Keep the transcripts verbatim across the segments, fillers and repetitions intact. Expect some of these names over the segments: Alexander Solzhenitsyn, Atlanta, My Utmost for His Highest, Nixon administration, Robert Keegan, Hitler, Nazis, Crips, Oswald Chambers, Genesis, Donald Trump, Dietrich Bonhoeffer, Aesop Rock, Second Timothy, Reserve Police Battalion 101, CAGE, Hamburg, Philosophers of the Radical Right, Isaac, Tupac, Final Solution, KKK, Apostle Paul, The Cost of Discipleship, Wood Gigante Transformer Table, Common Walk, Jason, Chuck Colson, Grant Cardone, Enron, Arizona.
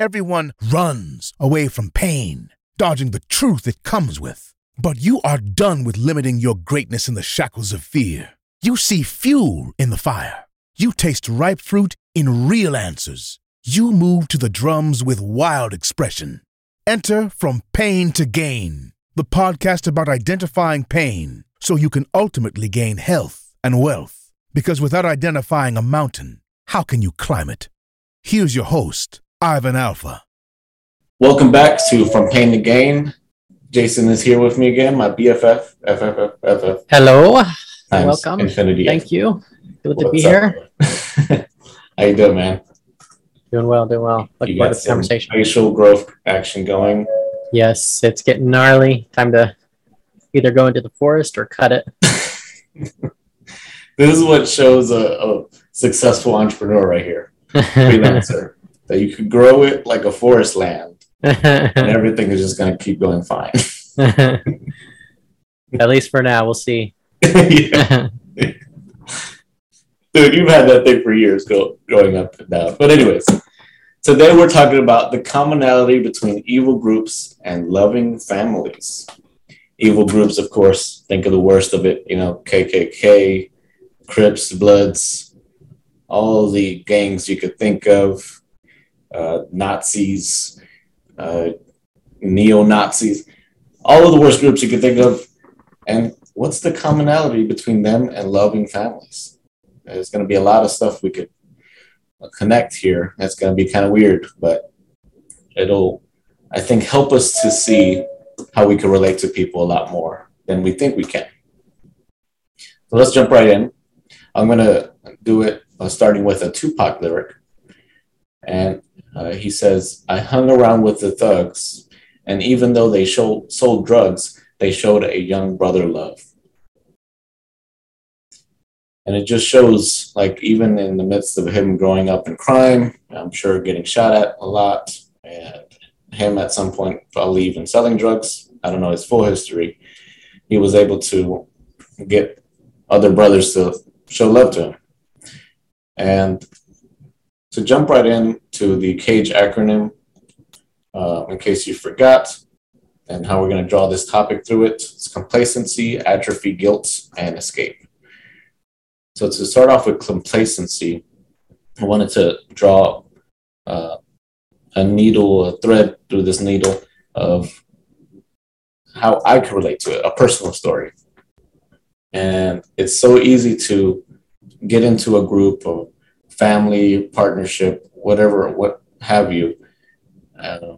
Everyone runs away from pain, dodging the truth it comes with. But you are done with limiting your greatness in the shackles of fear. You see fuel in the fire. You taste ripe fruit in real answers. You move to the drums with wild expression. Enter From Pain to Gain, the podcast about identifying pain so you can ultimately gain health and wealth. Because without identifying a mountain, how can you climb it? Here's your host, Ivan Alpha. Welcome back to From Pain to Gain. Jason is here with me again, my B F F, F F F, F F. Hello. Welcome. Infinity. Thank you. Good What's to be here. How you doing, man? Doing well, doing well. Looking forward to the conversation. Racial growth action going. Yes, it's getting gnarly. Time to either go into the forest or cut it. This is what shows a, a successful entrepreneur right here. Freelancer. That you could grow it like a forest land. And everything is just going to keep going fine. At least for now, we'll see. Yeah. Dude, you've had that thing for years go, going up and down. But anyways, today we're talking about the commonality between evil groups and loving families. Evil groups, of course, think of the worst of it. You know, K K K, Crips, Bloods, all the gangs you could think of, uh, Nazis, Uh, neo-Nazis, all of the worst groups you could think of. And what's the commonality between them and loving families? There's going to be a lot of stuff we could connect here. That's going to be kind of weird, but it'll, I think, help us to see how we can relate to people a lot more than we think we can. So let's jump right in. I'm going to do it uh, starting with a Tupac lyric. And Uh, he says, I hung around with the thugs, and even though they show, sold drugs, they showed a young brother love. And it just shows, like, even in the midst of him growing up in crime, I'm sure getting shot at a lot, and him at some point probably even selling drugs. I don't know his full history. He was able to get other brothers to show love to him. And to jump right in to the CAGE acronym, uh, in case you forgot, and how we're going to draw this topic through it. It's complacency, atrophy, guilt, and escape. So to start off with complacency, I wanted to draw uh, a needle, a thread through this needle of how I could relate to it, a personal story. And it's so easy to get into a group of family, partnership, whatever, what have you, uh,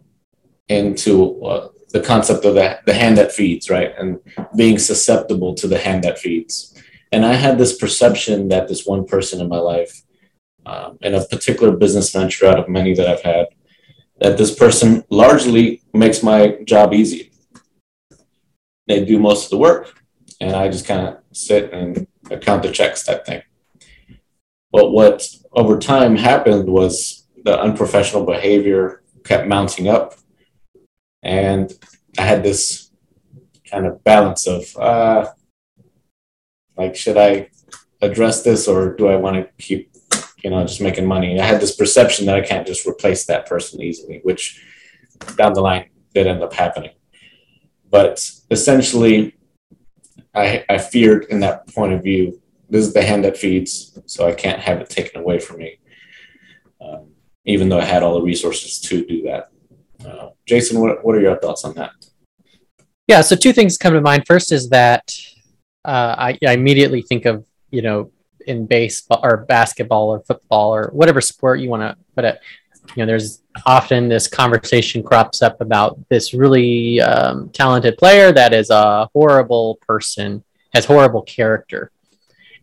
into uh, the concept of the, the hand that feeds, right? And being susceptible to the hand that feeds. And I had this perception that this one person in my life, um, in a particular business venture out of many that I've had, that this person largely makes my job easy. They do most of the work, and I just kind of sit and count the checks type thing. But what over time happened was the unprofessional behavior kept mounting up. And I had this kind of balance of, uh, like, should I address this or do I want to keep, you know, just making money? I had this perception that I can't just replace that person easily, which down the line did end up happening. But essentially, I, I feared in that point of view, this is the hand that feeds, so I can't have it taken away from me, um, even though I had all the resources to do that. Uh, Jason, what, what are your thoughts on that? Yeah, so two things come to mind. First is that uh, I, I immediately think of, you know, in baseball or basketball or football or whatever sport you want to put it, you know, there's often this conversation crops up about this really um, talented player that is a horrible person, has horrible character.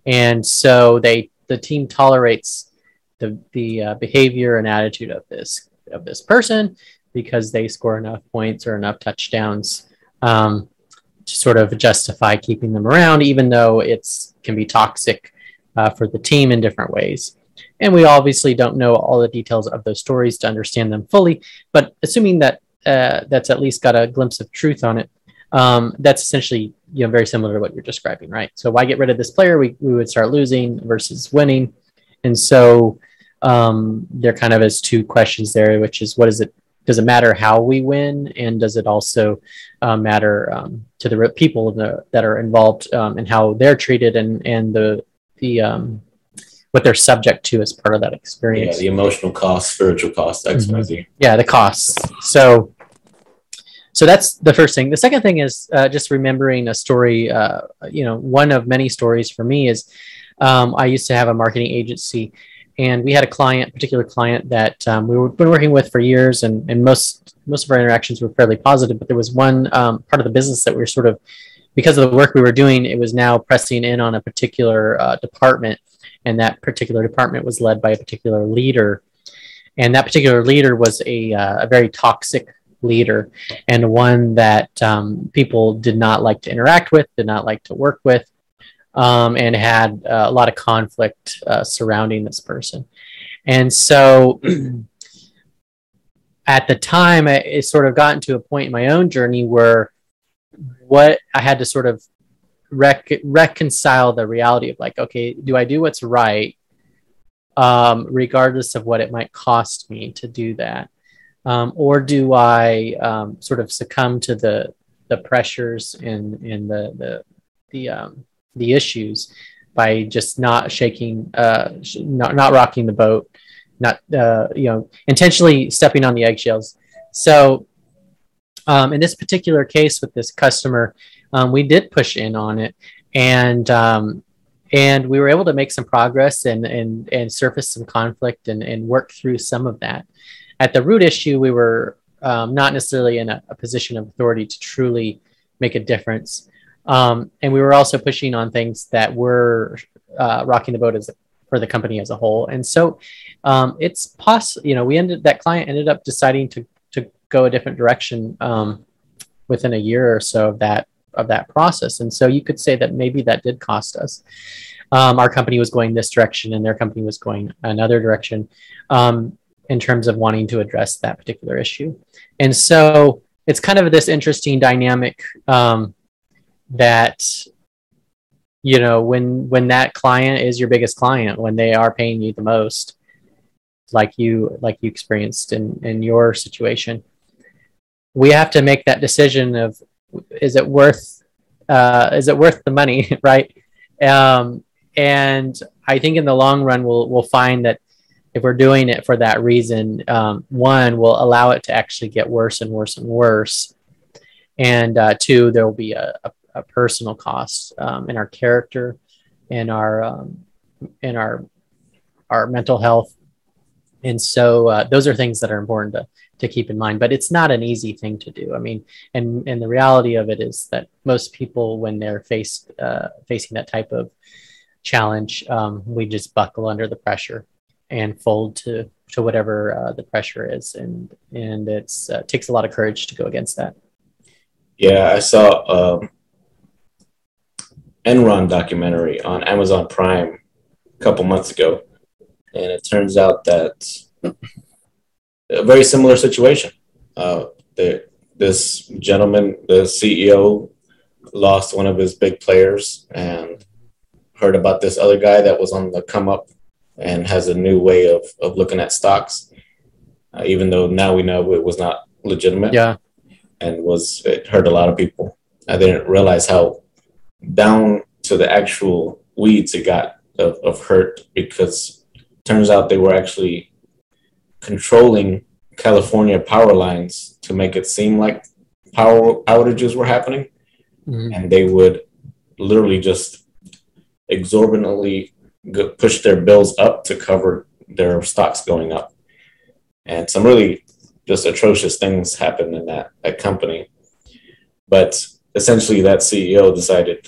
And so they, the team tolerates the the uh, behavior and attitude of this of this person because they score enough points or enough touchdowns um, to sort of justify keeping them around, even though it's can be toxic uh, for the team in different ways. And we obviously don't know all the details of those stories to understand them fully, but assuming that uh, that's at least got a glimpse of truth on it. Um, that's essentially, you know, very similar to what you're describing, right? So why get rid of this player? We we would start losing versus winning. And so um, there kind of is two questions there, which is what is it? Does it matter how we win? And does it also uh, matter um, to the people the, that are involved um, and how they're treated and, and the, the um, what they're subject to as part of that experience? Yeah, the emotional cost, spiritual cost, X, Y, Z. Yeah, the costs. So, so that's the first thing. The second thing is uh, just remembering a story, uh, you know, one of many stories for me is um, I used to have a marketing agency. And we had a client, particular client that um, we were been working with for years, and, and most most of our interactions were fairly positive. But there was one um, part of the business that we were sort of, because of the work we were doing, it was now pressing in on a particular uh, department, and that particular department was led by a particular leader, and that particular leader was a uh, a very toxic leader, and one that um, people did not like to interact with, did not like to work with. Um, and had uh, a lot of conflict uh, surrounding this person. And so at the time, I, it sort of gotten to a point in my own journey where what I had to sort of rec- reconcile the reality of like, okay, do I do what's right, um, regardless of what it might cost me to do that? Um, or do I um, sort of succumb to the the pressures and, and the, the, the um, the issues by just not shaking, uh, not, not rocking the boat, not, uh, you know, intentionally stepping on the eggshells. So um, in this particular case with this customer, um, we did push in on it, and um, and we were able to make some progress and and, and surface some conflict and, and work through some of that. At the root issue, we were um, not necessarily in a, a position of authority to truly make a difference. Um, and we were also pushing on things that were uh, rocking the boat as for the company as a whole. And so um, it's possible, you know, we ended that client ended up deciding to to go a different direction um, within a year or so of that of that process. And so you could say that maybe that did cost us. Um, our company was going this direction, and their company was going another direction um, in terms of wanting to address that particular issue. And so it's kind of this interesting dynamic. Um, that, you know, when when that client is your biggest client, when they are paying you the most, like you like you experienced in, in your situation, we have to make that decision of, is it worth uh, is it worth the money, right? Um, and I think in the long run, we'll, we'll find that if we're doing it for that reason, um, one, we'll allow it to actually get worse and worse and worse. And uh, two, there will be a, a A personal cost um, in our character, in our um, in our our mental health, and so uh, those are things that are important to to keep in mind. But it's not an easy thing to do. I mean, and and the reality of it is that most people, when they're faced uh, facing that type of challenge, um, we just buckle under the pressure and fold to to whatever uh, the pressure is, and and it's uh, takes a lot of courage to go against that. Yeah, I saw. Um... Enron documentary on Amazon Prime a couple months ago, and it turns out that a very similar situation. Uh, the, this gentleman, the C E O, lost one of his big players and heard about this other guy that was on the come up and has a new way of, of looking at stocks, uh, even though now we know it was not legitimate. Yeah, and was it hurt a lot of people. I didn't realize how down to the actual weeds it got of, of hurt, because it turns out they were actually controlling California power lines to make it seem like power outages were happening. Mm-hmm. And they would literally just exorbitantly push their bills up to cover their stocks going up. And some really just atrocious things happened in that, that company. But essentially, that C E O decided,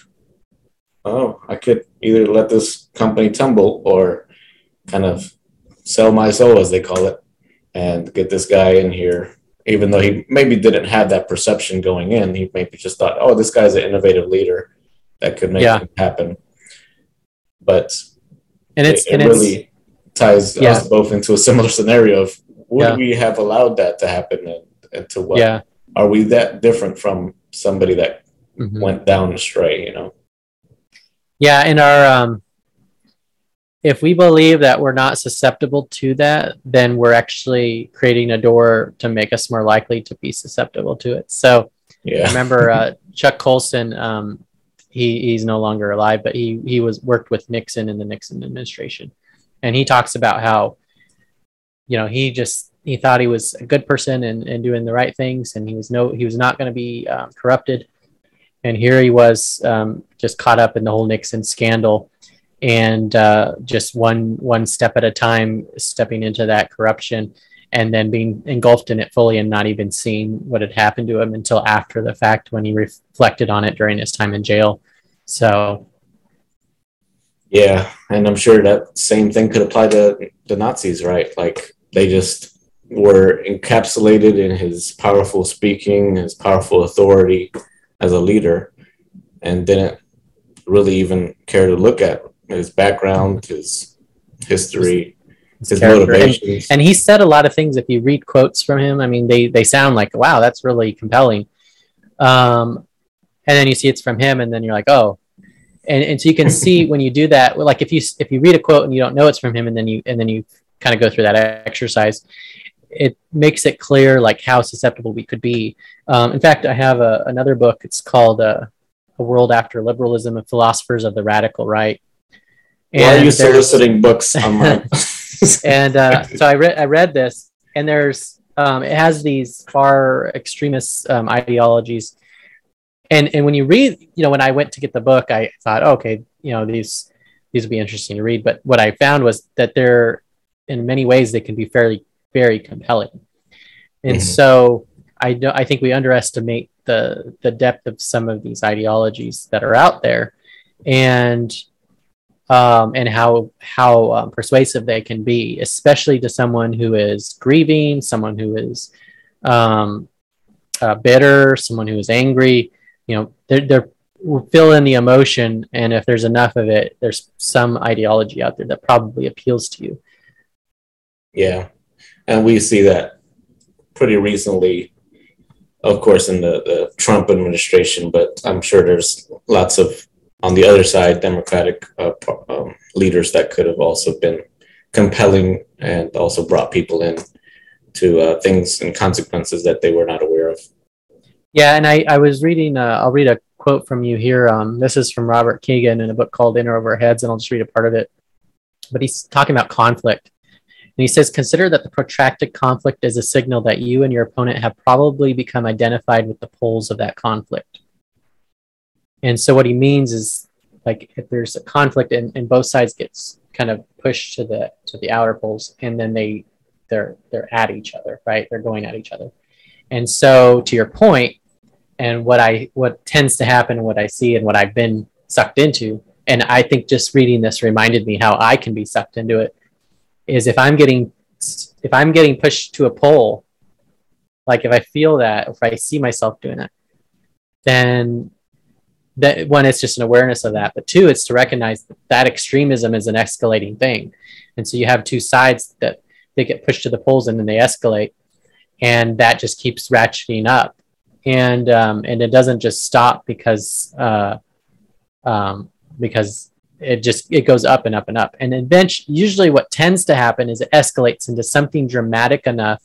oh, I could either let this company tumble or kind of sell my soul, as they call it, and get this guy in here, even though he maybe didn't have that perception going in. He maybe just thought, oh, this guy's an innovative leader that could make yeah. it happen. But and it's, it, and it really it's, ties yeah. us both into a similar scenario of would yeah. we have allowed that to happen, and, and to what? Yeah. Are we that different from somebody that mm-hmm. went down astray, you know? Yeah, and our um, if we believe that we're not susceptible to that, then we're actually creating a door to make us more likely to be susceptible to it. So yeah. remember uh, Chuck Colson, um, he, he's no longer alive, but he, he was worked with Nixon in the Nixon administration. And he talks about how, you know, he just, he thought he was a good person and, and doing the right things. And he was no, he was not going to be uh, corrupted. And here he was um, just caught up in the whole Nixon scandal. And uh, just one one step at a time, stepping into that corruption and then being engulfed in it fully and not even seeing what had happened to him until after the fact when he reflected on it during his time in jail. So, yeah, and I'm sure that same thing could apply to the Nazis, right? Like they just were encapsulated in his powerful speaking, his powerful authority as a leader, and didn't really even care to look at his background, his history, his, his motivations. And, and he said a lot of things. If you read quotes from him, I mean, they, they sound like, wow, that's really compelling. Um, and then you see it's from him and then you're like, oh, and, and so you can see when you do that, like if you, if you read a quote and you don't know it's from him and then you, and then you kind of go through that exercise, it makes it clear like how susceptible we could be. Um, in fact, I have a, another book, it's called uh, A World After Liberalism and Philosophers of the Radical Right. And why are you soliciting books online? and uh, so I read I read this, and there's um, it has these far extremist um, ideologies, and and when you read, you know, when I went to get the book, I thought, oh, okay, you know, these these would be interesting to read. But what I found was that they're in many ways they can be fairly very compelling, and mm-hmm. so I do, I think we underestimate the the depth of some of these ideologies that are out there, and. Um, and how how um, persuasive they can be, especially to someone who is grieving, someone who is um, uh, bitter, someone who is angry. You know, they're, they're fill in the emotion, and if there's enough of it, there's some ideology out there that probably appeals to you. Yeah, and we see that pretty recently, of course, in the, the Trump administration, but I'm sure there's lots of on the other side, Democratic uh, um, leaders that could have also been compelling and also brought people in to uh, things and consequences that they were not aware of. Yeah, and I, I was reading, uh, I'll read a quote from you here. Um, this is from Robert Keegan in a book called In Over Our Heads, and I'll just read a part of it. But he's talking about conflict. And he says, consider that the protracted conflict is a signal that you and your opponent have probably become identified with the poles of that conflict. And so what he means is, like, if there's a conflict and, and both sides gets kind of pushed to the to the outer poles, and then they they're they're at each other, right? They're going at each other. And so to your point, and what I what tends to happen, what I see, and what I've been sucked into, and I think just reading this reminded me how I can be sucked into it, is if I'm getting if I'm getting pushed to a pole, like if I feel that, if I see myself doing that, then that one, it's just an awareness of that, but two, it's to recognize that, that extremism is an escalating thing. And so you have two sides that they get pushed to the poles and then they escalate, and that just keeps ratcheting up. And, um, and it doesn't just stop because, uh, um, because it just, it goes up and up and up. And eventually, usually what tends to happen is it escalates into something dramatic enough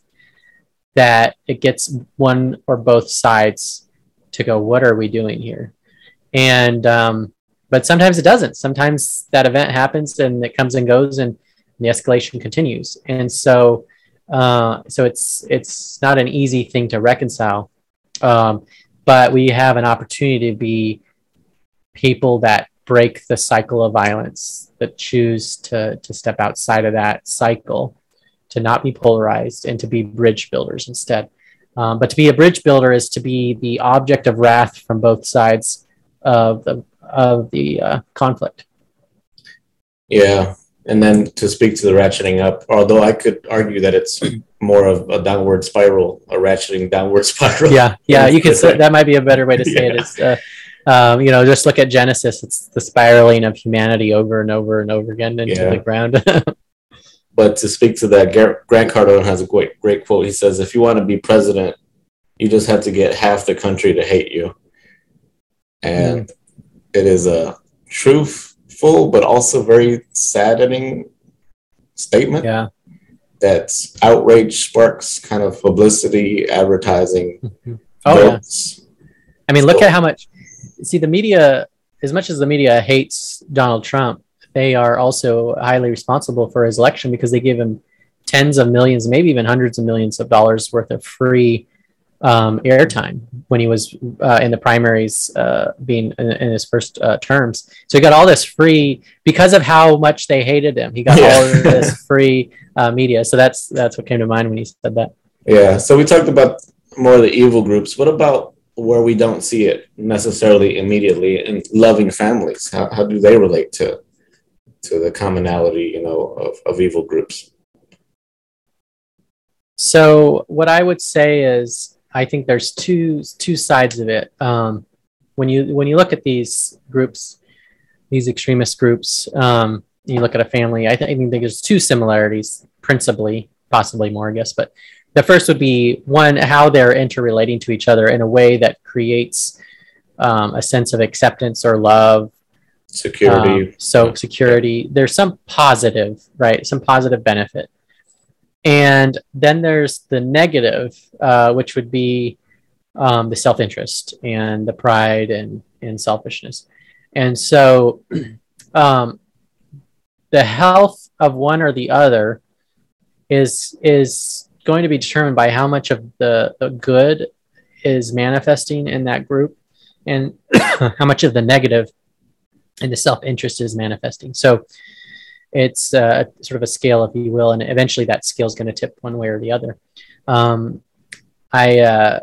that it gets one or both sides to go, what are we doing here? And, um, but sometimes it doesn't. Sometimes that event happens and it comes and goes and the escalation continues. And so, uh, so it's, it's not an easy thing to reconcile. Um, but we have an opportunity to be people that break the cycle of violence, that choose to, to step outside of that cycle, to not be polarized and to be bridge builders instead. Um, but to be a bridge builder is to be the object of wrath from both sides of the of the uh, conflict. Yeah, and then to speak to the ratcheting up, although I could argue that it's more of a downward spiral, a ratcheting downward spiral. Yeah, yeah, you could say that might be a better way to say yeah. it. Is, uh, um, you know, just look at Genesis; it's the spiraling of humanity over and over and over again into yeah. the ground. But to speak to that, Grant Cardone has a great great quote. He says, "If you want to be president, you just have to get half the country to hate you." And it is a truth hopeful but also very saddening statement. Yeah. That outrage sparks kind of publicity, advertising. Mm-hmm. Oh, votes. Yeah. I mean, so, look at how much. See, the media, as much as the media hates Donald Trump, they are also highly responsible for his election because they gave him tens of millions, maybe even hundreds of millions of dollars worth of free um, airtime when he was uh, in the primaries, uh, being in, in his first uh, terms. So he got all this free because of how much they hated him. He got yeah. all of this free uh, media. So that's that's what came to mind when he said that. Yeah. So we talked about more of the evil groups. What about where we don't see it necessarily immediately, and loving families? How how do they relate to to the commonality, you know, of, of evil groups? So what I would say is, I think there's two two sides of it. Um, when you when you look at these groups, these extremist groups, um, you look at a family. I, th- I think there's two similarities, principally, possibly more, I guess. But the first would be one, how they're interrelating to each other in a way that creates um, a sense of acceptance or love. Security. Um, so security. There's some positive, right? Some positive benefit. And then there's the negative, uh, which would be um, the self-interest and the pride and, and selfishness. And so um, the health of one or the other is is going to be determined by how much of the, the good is manifesting in that group and how much of the negative and the self-interest is manifesting. So it's uh, sort of a scale, if you will, and eventually that scale is going to tip one way or the other. Um, I uh,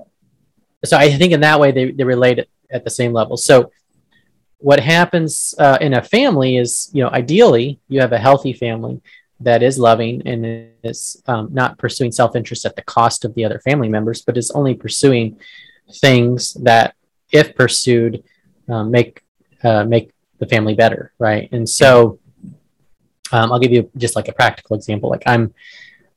so I think in that way they, they relate at the same level. So what happens uh, in a family is, you know, ideally you have a healthy family that is loving and is um, not pursuing self-interest at the cost of the other family members, but is only pursuing things that, if pursued, uh, make uh, make the family better, right? And so um, I'll give you just like a practical example. Like I'm,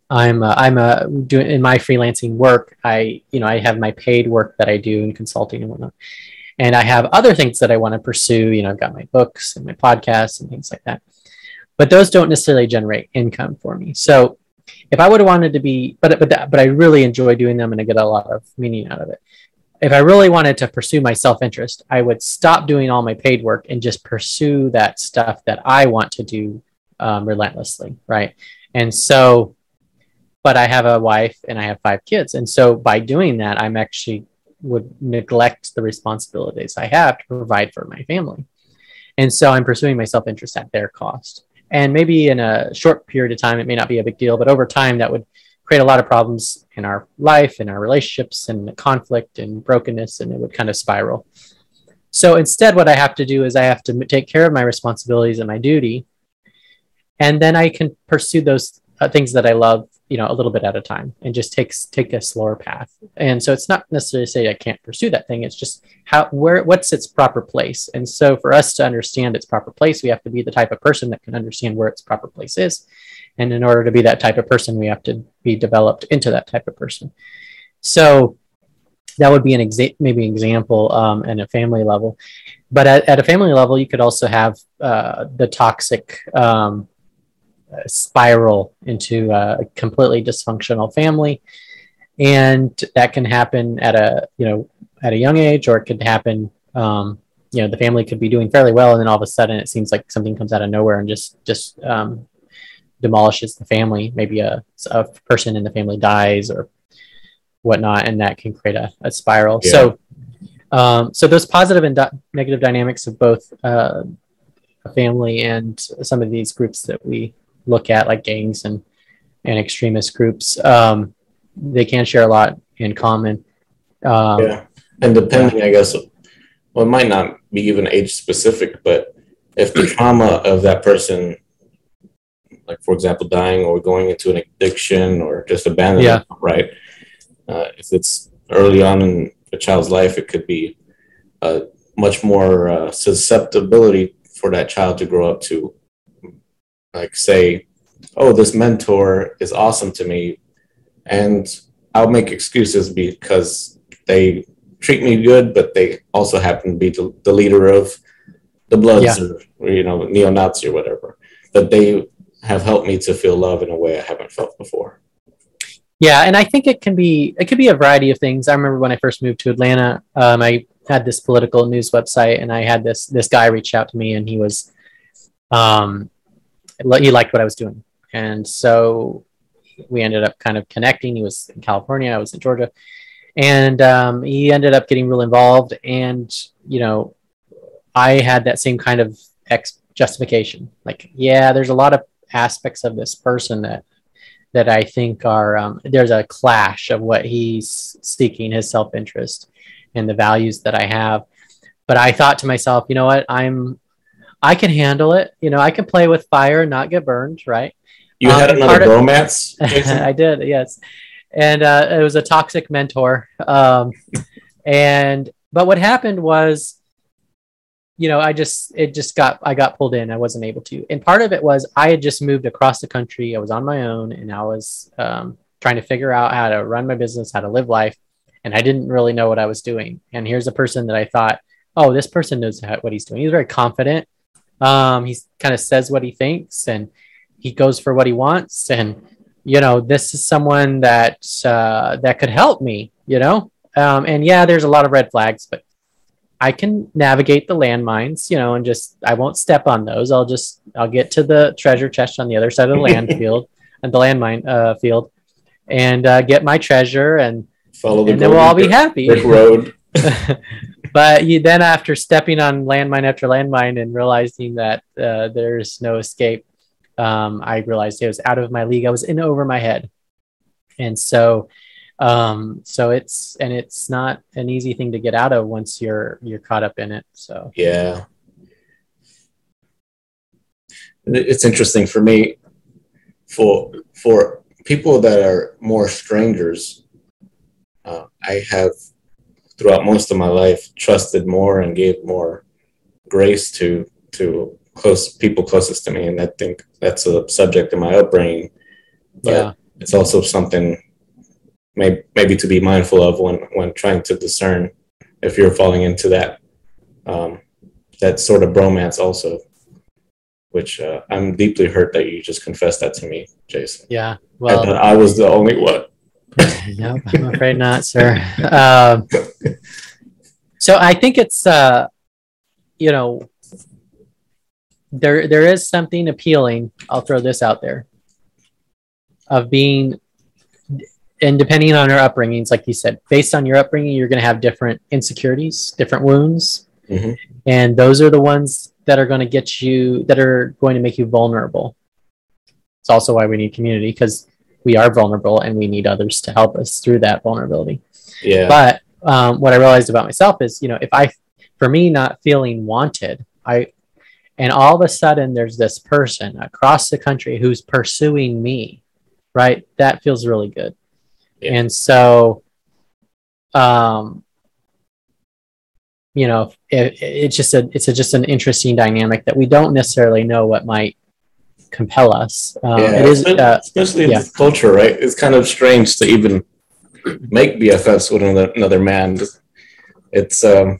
I'm, uh, I'm uh, doing in my freelancing work. I, you know, I have my paid work that I do in consulting and whatnot, and I have other things that I want to pursue. You know, I've got my books and my podcasts and things like that, but those don't necessarily generate income for me. So if I would have wanted to be, but but that, but I really enjoy doing them and I get a lot of meaning out of it. If I really wanted to pursue my self-interest, I would stop doing all my paid work and just pursue that stuff that I want to do um, relentlessly, right? And so, but I have a wife and I have five kids. And so by doing that, I'm actually would neglect the responsibilities I have to provide for my family. And so I'm pursuing my self-interest at their cost. And maybe in a short period of time, it may not be a big deal, but over time that would create a lot of problems in our life, in our relationships, and conflict and brokenness, and it would kind of spiral. So instead, what I have to do is I have to take care of my responsibilities and my duty, and then I can pursue those uh, things that I love, you know, a little bit at a time, and just take take a slower path. And so it's not necessarily to say I can't pursue that thing; it's just how where what's its proper place. And so for us to understand its proper place, we have to be the type of person that can understand where its proper place is. And in order to be that type of person, we have to be developed into that type of person. So that would be an exa- maybe an example um, at a family level. But at, at a family level, you could also have uh, the toxic um, spiral into a completely dysfunctional family. And that can happen at a, you know, at a young age, or it could happen, um, you know, the family could be doing fairly well. And then all of a sudden it seems like something comes out of nowhere and just, just, um, demolishes the family. Maybe a, a person in the family dies or whatnot, and that can create a, a spiral. Yeah. So um, so those positive and do- negative dynamics of both uh, a family and some of these groups that we look at, like gangs and, and extremist groups, um, they can share a lot in common. Um, yeah. And depending, I guess, well, it might not be even age specific, but if the trauma of that person, like, for example, dying or going into an addiction or just abandonment, yeah. right? Uh, if it's early on in a child's life, it could be uh, much more uh, susceptibility for that child to grow up to, like, say, oh, this mentor is awesome to me, and I'll make excuses because they treat me good, but they also happen to be the, the leader of the Bloods yeah. or, you know, neo-Nazi or whatever, that they have helped me to feel love in a way I haven't felt before. Yeah, and I think it can be it could be a variety of things. I remember when I first moved to Atlanta, um, I had this political news website, and I had this this guy reach out to me, and he was, um, he liked what I was doing, and so we ended up kind of connecting. He was in California, I was in Georgia, and um, he ended up getting real involved, and you know, I had that same kind of ex- justification, like, yeah, there's a lot of aspects of this person that. that I think are, um, there's a clash of what he's seeking, his self-interest and the values that I have. But I thought to myself, you know what, I'm, I can handle it. You know, I can play with fire and not get burned. Right. You um, had another romance. Of, I did. Yes. And uh, it was a toxic mentor. Um, and, but what happened was, you know, I just, it just got, I got pulled in. I wasn't able to. And part of it was I had just moved across the country. I was on my own, and I was um, trying to figure out how to run my business, how to live life. And I didn't really know what I was doing. And here's a person that I thought, oh, this person knows how, what he's doing. He's very confident. Um, he kind of says what he thinks, and he goes for what he wants. And, you know, this is someone that, uh, that could help me, you know? Um, and yeah, there's a lot of red flags, but I can navigate the landmines, you know, and just, I won't step on those. I'll just, I'll get to the treasure chest on the other side of the land field and the landmine uh, field and uh, get my treasure and, Follow the and then we'll all be happy. Road. But you, then after stepping on landmine after landmine and realizing that uh, there's no escape, um, I realized it was out of my league. I was in over my head. And so Um, so it's, and it's not an easy thing to get out of once you're, you're caught up in it. So, yeah, it's interesting for me, for, for people that are more strangers, uh, I have throughout most of my life trusted more and gave more grace to, to close people closest to me. And I think that's a subject in my upbringing, but yeah. It's also something Maybe, maybe to be mindful of when, when trying to discern if you're falling into that um, that sort of bromance also, which uh, I'm deeply hurt that you just confessed that to me, Jason. Yeah, well, I, I was the only one. No, I'm afraid not, sir. Um, so I think it's uh, you know there there is something appealing. I'll throw this out there of being. And depending on our upbringings, like you said, based on your upbringing, you're going to have different insecurities, different wounds. Mm-hmm. And those are the ones that are going to get you, that are going to make you vulnerable. It's also why we need community, because we are vulnerable and we need others to help us through that vulnerability. Yeah. But um, what I realized about myself is, you know, if I, for me, not feeling wanted, I, and all of a sudden there's this person across the country who's pursuing me, right? That feels really good. Yeah. And so, um, you know, it, it's just a, it's a, just an interesting dynamic that we don't necessarily know what might compel us. Um, yeah, it is, uh, especially in yeah. this culture, right? It's kind of strange to even make B F Fs with another, another man. It's, um,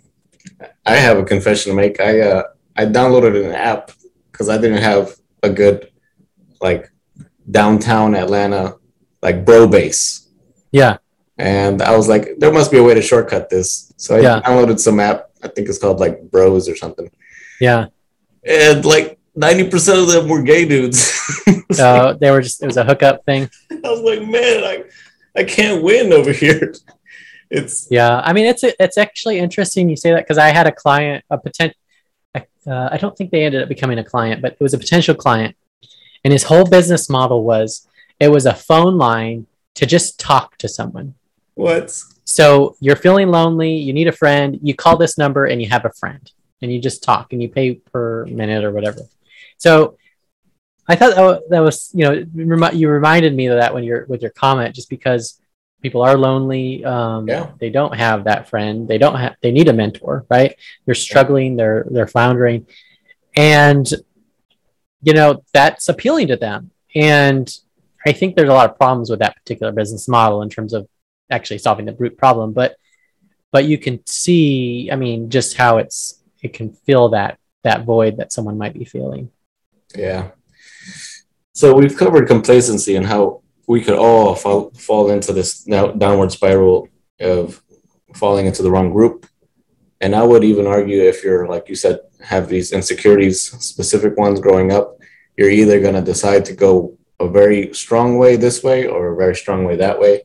I have a confession to make. I, uh, I downloaded an app because I didn't have a good, like, downtown Atlanta, like, bro base. Yeah. And I was like, there must be a way to shortcut this. So I yeah. downloaded some app. I think it's called like Bros or something. Yeah. And like ninety percent of them were gay dudes. So they were just, it was a hookup thing. I was like, man, I, I can't win over here. It's yeah. I mean, it's, it's actually interesting you say that, because I had a client, a potential, uh, I don't think they ended up becoming a client, but it was a potential client. And his whole business model was, it was a phone line to just talk to someone. What? So you're feeling lonely, you need a friend, you call this number and you have a friend and you just talk and you pay per minute or whatever. So I thought that, that was, you know, rem- you reminded me of that when you're with your comment, just because people are lonely. Um, yeah. They don't have that friend. They don't have, they need a mentor, right? They're struggling. They're, they're floundering, and you know, that's appealing to them. And I think there's a lot of problems with that particular business model in terms of actually solving the root problem, but but you can see, I mean, just how it's it can fill that that void that someone might be feeling. Yeah. So we've covered complacency and how we could all fall, fall into this now downward spiral of falling into the wrong group. And I would even argue if you're, like you said, have these insecurities, specific ones growing up, you're either going to decide to go a very strong way this way or a very strong way that way.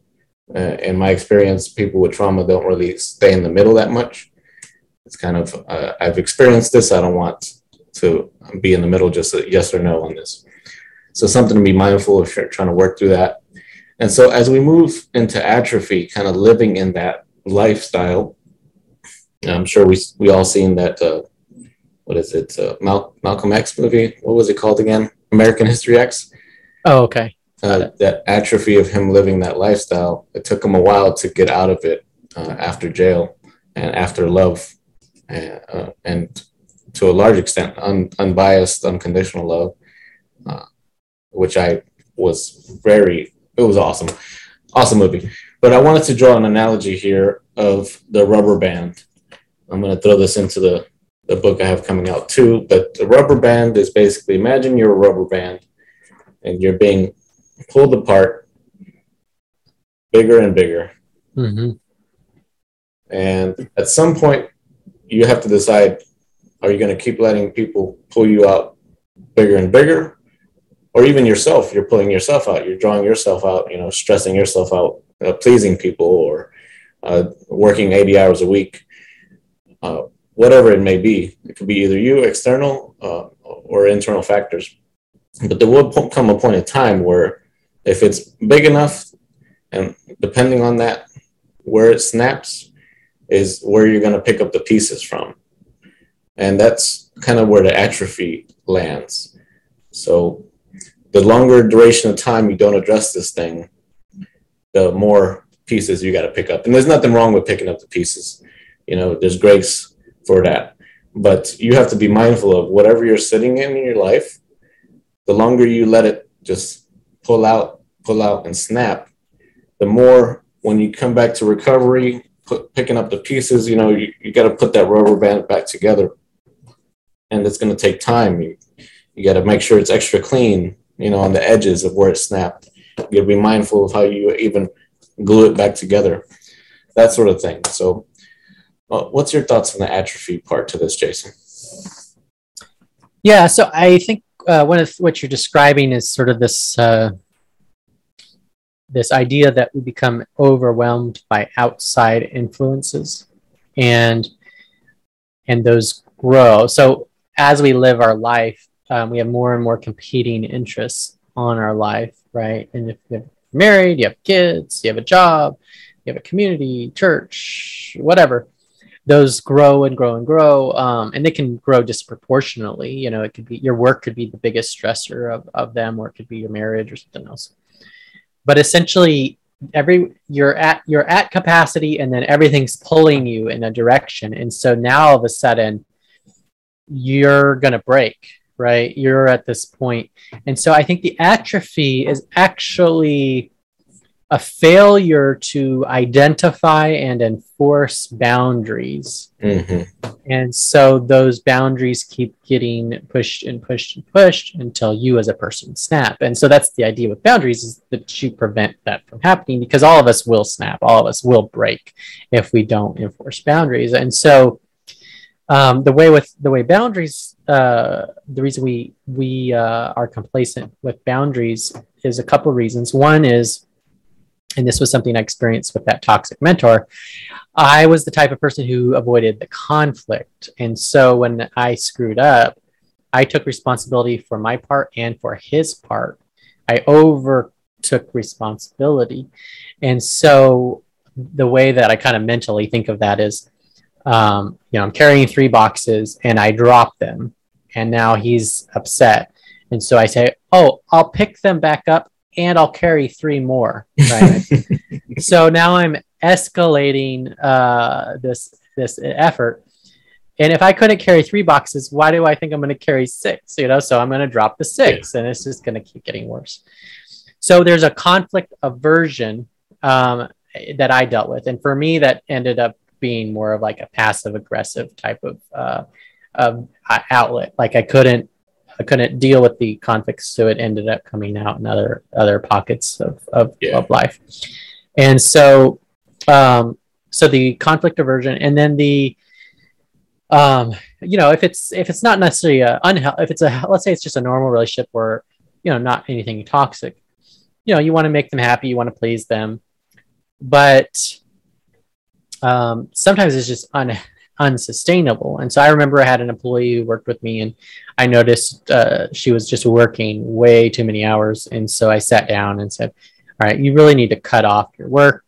Uh, in my experience, people with trauma don't really stay in the middle that much. It's kind of, uh, I've experienced this. I don't want to be in the middle, just a yes or no on this. So something to be mindful of, trying to work through that. And so as we move into atrophy, kind of living in that lifestyle, I'm sure we we all seen that, uh, what is it, uh, Mal- Malcolm X movie? What was it called again? American History X? Oh, okay. Uh, that atrophy of him living that lifestyle, it took him a while to get out of it uh, after jail and after love and, uh, and to a large extent, un- unbiased, unconditional love, uh, which I was very, it was awesome. Awesome movie. But I wanted to draw an analogy here of the rubber band. I'm going to throw this into the, the book I have coming out too, but the rubber band is basically, imagine you're a rubber band and you're being pulled apart bigger and bigger. Mm-hmm. And at some point you have to decide, are you going to keep letting people pull you out bigger and bigger, or even yourself? You're pulling yourself out. You're drawing yourself out, you know, stressing yourself out, uh, pleasing people, or uh, working eighty hours a week, uh, whatever it may be. It could be either you, external uh, or internal factors. But there will come a point in time where if it's big enough, and depending on that, where it snaps is where you're going to pick up the pieces from. And that's kind of where the atrophy lands. So the longer duration of time you don't address this thing, the more pieces you got to pick up. And there's nothing wrong with picking up the pieces. You know, there's grace for that. But you have to be mindful of whatever you're sitting in in your life. The longer you let it just pull out, pull out and snap, the more when you come back to recovery, put, picking up the pieces, you know, you, you got to put that rubber band back together. And it's going to take time. You, you got to make sure it's extra clean, you know, on the edges of where it snapped. You got to be mindful of how you even glue it back together, that sort of thing. So uh, what's your thoughts on the atrophy part to this, Jason? Yeah, so I think Uh, one of what you're describing is sort of this uh, this idea that we become overwhelmed by outside influences, and and those grow. So as we live our life, um, we have more and more competing interests on our life, right? And if you're married, you have kids, you have a job, you have a community, church, whatever. Those grow and grow and grow, um, and they can grow disproportionately. You know, it could be your work could be the biggest stressor of, of them, or it could be your marriage or something else. But essentially, every you're at you're at capacity, and then everything's pulling you in a direction. And so now, all of a sudden, you're gonna break, right? You're at this point, and so I think the atrophy is actually a failure to identify and enforce boundaries. Mm-hmm. And so those boundaries keep getting pushed and pushed and pushed until you as a person snap. And so that's the idea with boundaries, is that you prevent that from happening, because all of us will snap, all of us will break if we don't enforce boundaries. And so um, the way with the way boundaries, uh, the reason we, we uh, are complacent with boundaries is a couple of reasons. One is, and this was something I experienced with that toxic mentor, I was the type of person who avoided the conflict. And so when I screwed up, I took responsibility for my part and for his part. I overtook responsibility. And so the way that I kind of mentally think of that is, um, you know, I'm carrying three boxes and I drop them, and now he's upset. And so I say, oh, I'll pick them back up and I'll carry three more, right? So now I'm escalating uh, this this effort. And if I couldn't carry three boxes, why do I think I'm going to carry six? You know, so I'm going to drop the six, and it's just going to keep getting worse. So there's a conflict aversion um, that I dealt with. And for me, that ended up being more of like a passive aggressive type of uh, um, outlet. Like I couldn't, I couldn't deal with the conflicts, so it ended up coming out in other other pockets of of, yeah. of life. And so, um, so the conflict aversion, and then the, um, you know, if it's if it's not necessarily a unhealthy, if it's a let's say it's just a normal relationship where, you know, not anything toxic, you know, you want to make them happy, you want to please them, but um, sometimes it's just un. unsustainable. And so I remember I had an employee who worked with me, and I noticed uh, she was just working way too many hours. And so I sat down and said, all right, you really need to cut off your work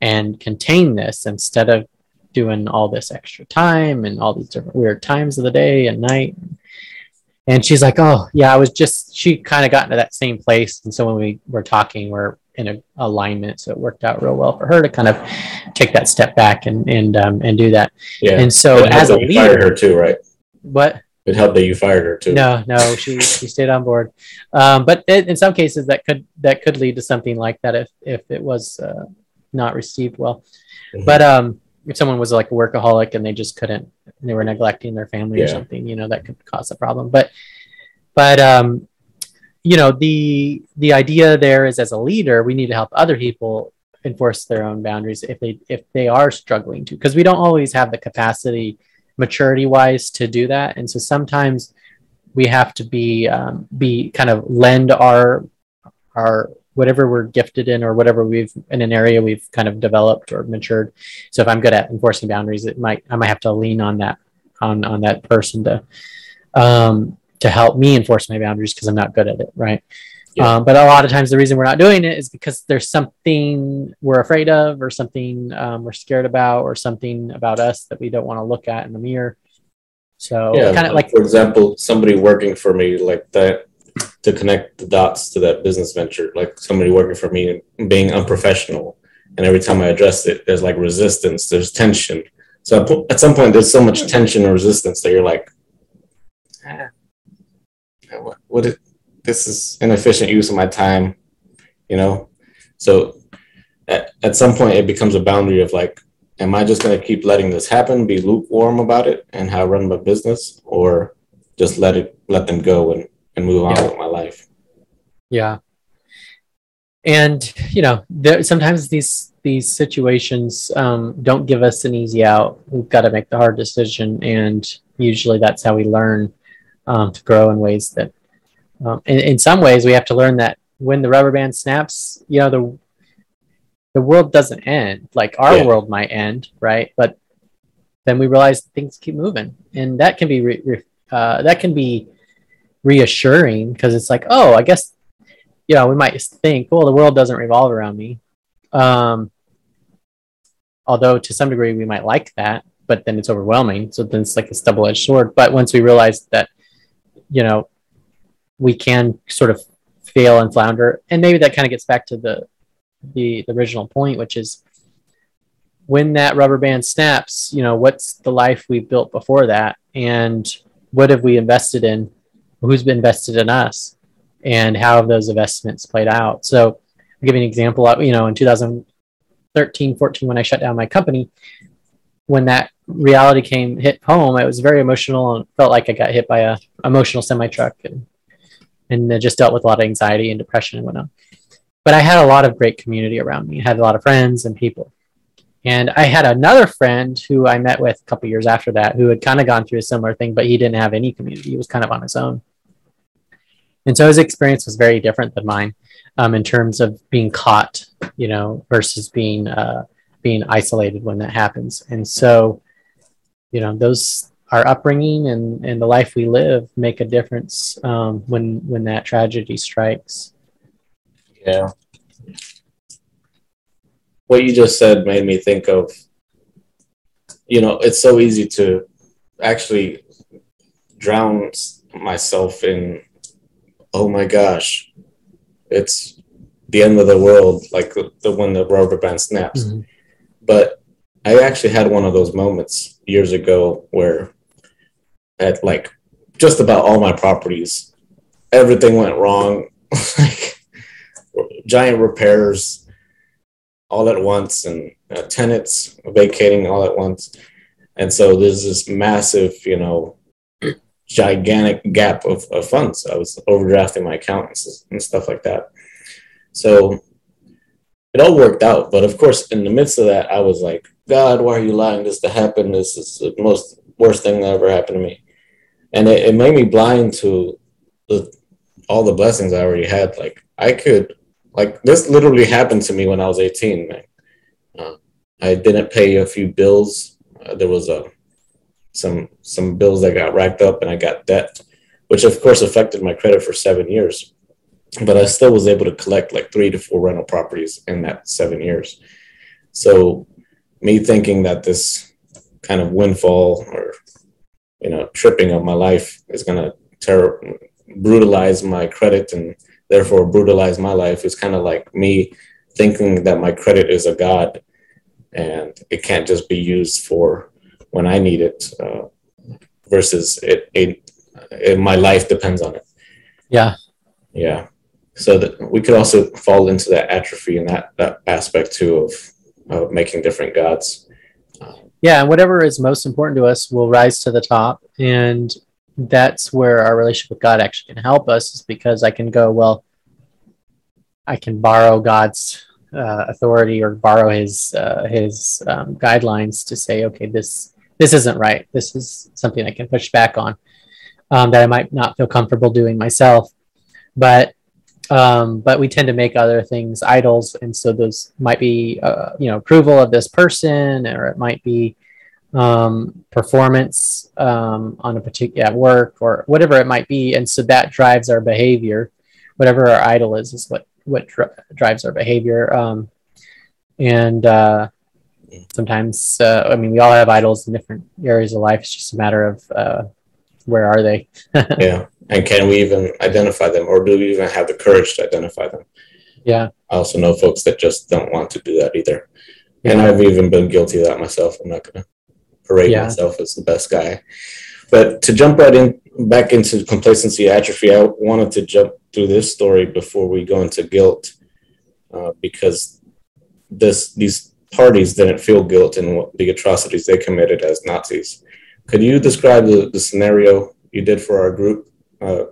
and contain this instead of doing all this extra time and all these different weird times of the day and night. And she's like, oh yeah, I was just, she kind of got into that same place. And so when we were talking, we're in a, alignment. So it worked out real well for her to kind of take that step back and, and, um, and do that. Yeah. And so it as a leader, you fired her too, right? What? It helped that you fired her too. No, no, she, she stayed on board. Um, but it, in some cases that could, that could lead to something like that if, if it was uh, not received well, mm-hmm. but um, if someone was like a workaholic and they just couldn't, they were neglecting their family yeah. or something, you know, that could cause a problem. But, but, um, you know, the the idea there is, as a leader, we need to help other people enforce their own boundaries if they if they are struggling to, because we don't always have the capacity, maturity wise, to do that. And so sometimes we have to be um, be kind of lend our our whatever we're gifted in, or whatever we've in an area we've kind of developed or matured. So if I'm good at enforcing boundaries, it might I might have to lean on that on on that person to. Um, to help me enforce my boundaries because I'm not good at it, right? Yeah. Um, but a lot of times the reason we're not doing it is because there's something we're afraid of, or something um, we're scared about, or something about us that we don't want to look at in the mirror. So yeah, kind of like, for example, somebody working for me, like that, to connect the dots to that business venture, like somebody working for me being unprofessional. And every time I address it, there's like resistance, there's tension. So at some point there's so much tension and resistance that you're like, ah. What, what it, this is inefficient use of my time, you know? So at, at some point it becomes a boundary of like, am I just going to keep letting this happen, be lukewarm about it and how I run my business, or just let it, let them go and, and move on yeah. with my life. Yeah. And, you know, there, sometimes these, these situations um, don't give us an easy out. We've got to make the hard decision. And usually that's how we learn Um, to grow in ways that, um, in, in some ways, we have to learn that when the rubber band snaps, you know, the the world doesn't end. Like our yeah. world might end, right? But then we realize things keep moving, and that can be re- re- uh, that can be reassuring, because it's like, oh, I guess, you know, we might think, well, the world doesn't revolve around me. Um, although to some degree we might like that, but then it's overwhelming. So then it's like this double-edged sword. But once we realize that, you know, we can sort of fail and flounder. And maybe that kind of gets back to the, the the original point, which is when that rubber band snaps, you know, what's the life we built before that? And what have we invested in? Who's been invested in us? And how have those investments played out? So I'll give you an example. You know, in two thousand thirteen, fourteen, when I shut down my company, when that reality came hit home, I was very emotional and felt like I got hit by a emotional semi-truck, and and I just dealt with a lot of anxiety and depression and whatnot. But I had a lot of great community around me. I had a lot of friends and people. And I had another friend who I met with a couple years after that, who had kind of gone through a similar thing, but he didn't have any community. He was kind of on his own. And so his experience was very different than mine um, in terms of being caught, you know, versus being, uh, being isolated when that happens. And so, you know, those, our upbringing and, and the life we live make a difference um, when, when that tragedy strikes. Yeah. What you just said made me think of, you know, it's so easy to actually drown myself in, oh my gosh, it's the end of the world, like the, the when the rubber band snaps. Mm-hmm. But I actually had one of those moments years ago where at like just about all my properties, everything went wrong, like giant repairs all at once, and uh, tenants vacating all at once. And so there's this massive, you know, gigantic gap of, of funds. I was overdrafting my accounts and stuff like that. So it all worked out. But of course, in the midst of that, I was like, God, why are you allowing this to happen? This is the most worst thing that ever happened to me. And it, it made me blind to the, all the blessings I already had. Like I could, like this literally happened to me when I was eighteen, man. Uh, I didn't pay a few bills. Uh, there was a, some, some bills that got racked up and I got debt, which of course affected my credit for seven years. But I still was able to collect like three to four rental properties in that seven years. So me thinking that this kind of windfall or, you know, tripping of my life is going to ter- brutalize my credit and therefore brutalize my life is kind of like me thinking that my credit is a god and it can't just be used for when I need it uh, versus it, it, it, my life depends on it. Yeah. Yeah. So that we could also fall into that atrophy and that, that aspect too of, of making different gods. Yeah. And whatever is most important to us will rise to the top. And that's where our relationship with God actually can help us, is because I can go, well, I can borrow God's uh, authority or borrow his, uh, his um, guidelines to say, okay, this, this isn't right. This is something I can push back on um, that I might not feel comfortable doing myself. But um, but we tend to make other things idols. And so those might be, uh, you know, approval of this person, or it might be um, performance um, on a particular at work or whatever it might be. And so that drives our behavior. Whatever our idol is, is what, what dri- drives our behavior. Um, and uh, sometimes, uh, I mean, we all have idols in different areas of life. It's just a matter of uh, where are they? Yeah. And can we even identify them, or do we even have the courage to identify them? Yeah. I also know folks that just don't want to do that either. Yeah. And I've even been guilty of that myself. I'm not going to parade yeah. myself as the best guy. But to jump right in back into complacency atrophy, I wanted to jump through this story before we go into guilt, uh, because this these parties didn't feel guilt in what, the atrocities they committed as Nazis. Could you describe the, the scenario you did for our group? Uh,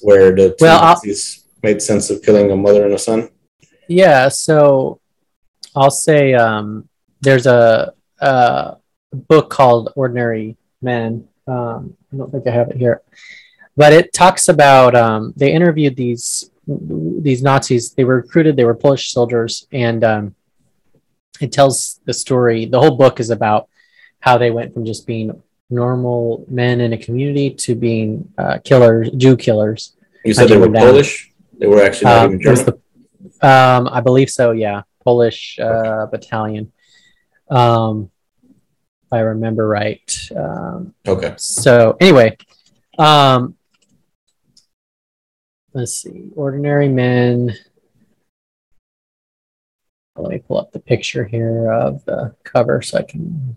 where the two well, Nazis made sense of killing a mother and a son? Yeah, so I'll say um, there's a, a book called Ordinary Men. Um, I don't think I have it here. But it talks about, um, they interviewed these these Nazis. They were recruited, they were Polish soldiers, and um, it tells the story. The whole book is about how they went from just being normal men in a community to being uh, killers, Jew killers. You said they were down. Polish? They were actually not um, even German? The, um, I believe so, yeah. Polish uh, okay. battalion. Um, if I remember right. Um, okay. So anyway, um, let's see. Ordinary Men. Let me pull up the picture here of the cover so I can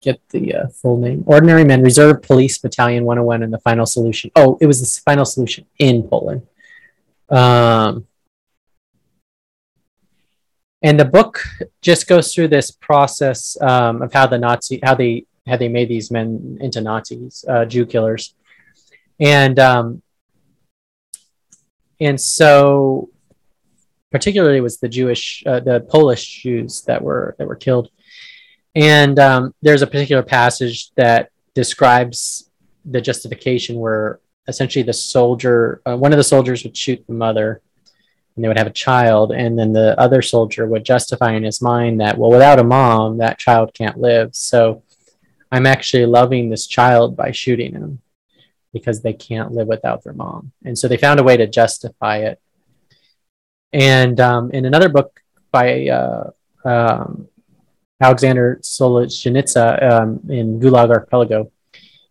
get the uh, full name. Ordinary Men, Reserve Police Battalion one oh one, and the Final Solution. Oh, it was the Final Solution in Poland. Um, and the book just goes through this process um, of how the Nazi, how they, how they made these men into Nazis, uh, Jew killers, and um, and so particularly it was the Jewish, uh, the Polish Jews that were that were killed. And um, there's a particular passage that describes the justification where essentially the soldier, uh, one of the soldiers would shoot the mother and they would have a child. And then the other soldier would justify in his mind that, well, without a mom, that child can't live. So I'm actually loving this child by shooting him because they can't live without their mom. And so they found a way to justify it. And um, in another book by... Uh, um, Alexander Solzhenitsyn um, in Gulag Archipelago,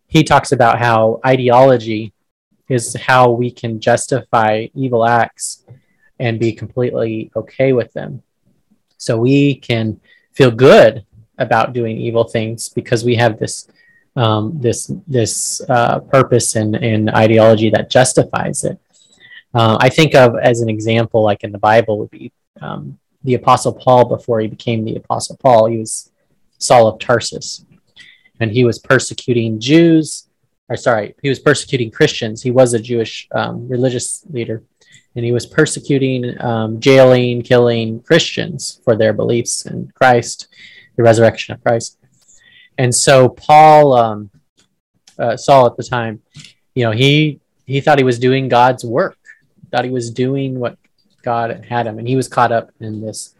he talks about how ideology is how we can justify evil acts and be completely okay with them. So we can feel good about doing evil things because we have this um, this this uh, purpose and, and ideology that justifies it. Uh, I think of as an example, like in the Bible, would be. Um, The Apostle Paul, before he became the Apostle Paul, he was Saul of Tarsus. and he was persecuting Jews, or sorry, he was persecuting Christians. He was a Jewish um, religious leader, and he was persecuting, um, jailing, killing Christians for their beliefs in Christ, the resurrection of Christ. And so Paul, um, uh, Saul at the time, you know, he he thought he was doing God's work, thought he was doing what God had him, and he was caught up in this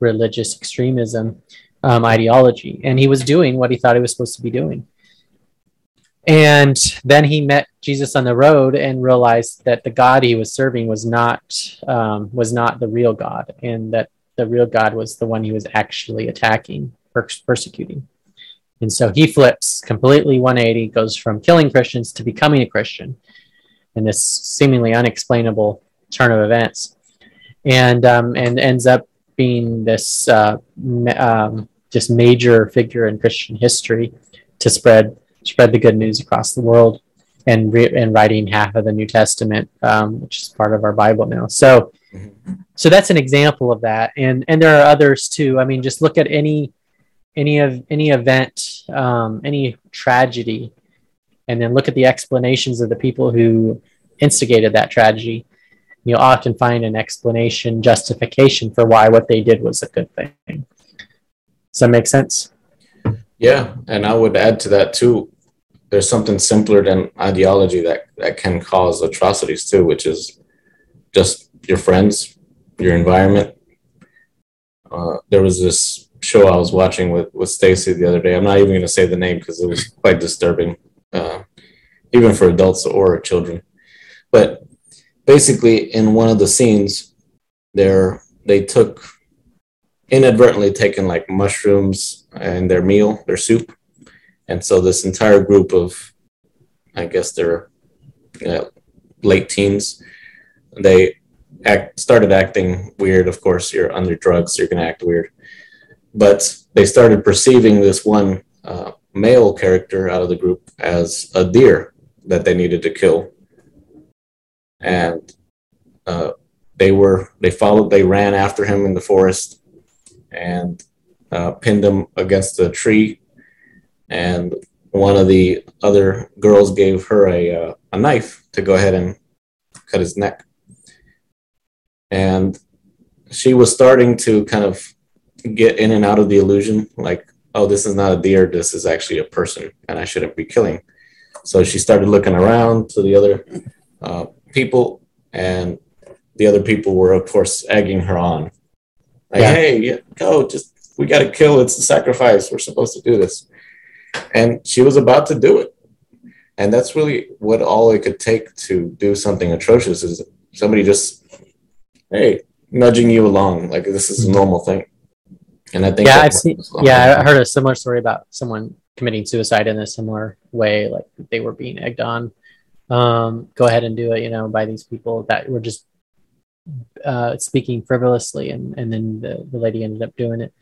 religious extremism um, ideology, and he was doing what he thought he was supposed to be doing. And then he met Jesus on the road and realized that the God he was serving was not um, was not the real God, and that the real God was the one he was actually attacking, pers- persecuting. And so he flips completely one eighty, goes from killing Christians to becoming a Christian in this seemingly unexplainable turn of events, and um, and ends up being this uh, ma- um, just major figure in Christian history to spread spread the good news across the world, and re- and writing half of the New Testament, um, which is part of our Bible now. So, so that's an example of that, and and there are others too. I mean, just look at any any of any event, um, any tragedy, and then look at the explanations of the people who instigated that tragedy. You'll often find an explanation, justification for why what they did was a good thing. Does that make sense? Yeah, and I would add to that too, there's something simpler than ideology that, that can cause atrocities too, which is just your friends, your environment. Uh, there was this show I was watching with, with Stacy the other day. I'm not even going to say the name because it was quite disturbing, uh, even for adults or children. But basically, in one of the scenes, there they took inadvertently taken like mushrooms in their meal, their soup, and so this entire group of, I guess they're uh, late teens, they act started acting weird. Of course, you're under drugs, so you're gonna act weird. But they started perceiving this one uh, male character out of the group as a deer that they needed to kill. And uh, they were, they followed, they ran after him in the forest and uh, pinned him against a tree. And one of the other girls gave her a, uh, a knife to go ahead and cut his neck. And she was starting to kind of get in and out of the illusion, like, oh, this is not a deer, this is actually a person, and I shouldn't be killing. So she started looking around to the other uh, people, and the other people were, of course, egging her on, like, yeah. Hey, yeah, go, just, we got to kill, it's a sacrifice, we're supposed to do this. And she was about to do it. And that's really what all it could take to do something atrocious, is somebody just, hey, nudging you along, like this is a normal thing. And I think, yeah, I've seen, yeah, I heard a similar story about someone committing suicide in a similar way, like they were being egged on. Um, go ahead and do it, you know, by these people that were just uh, speaking frivolously, and, and then the, the lady ended up doing it.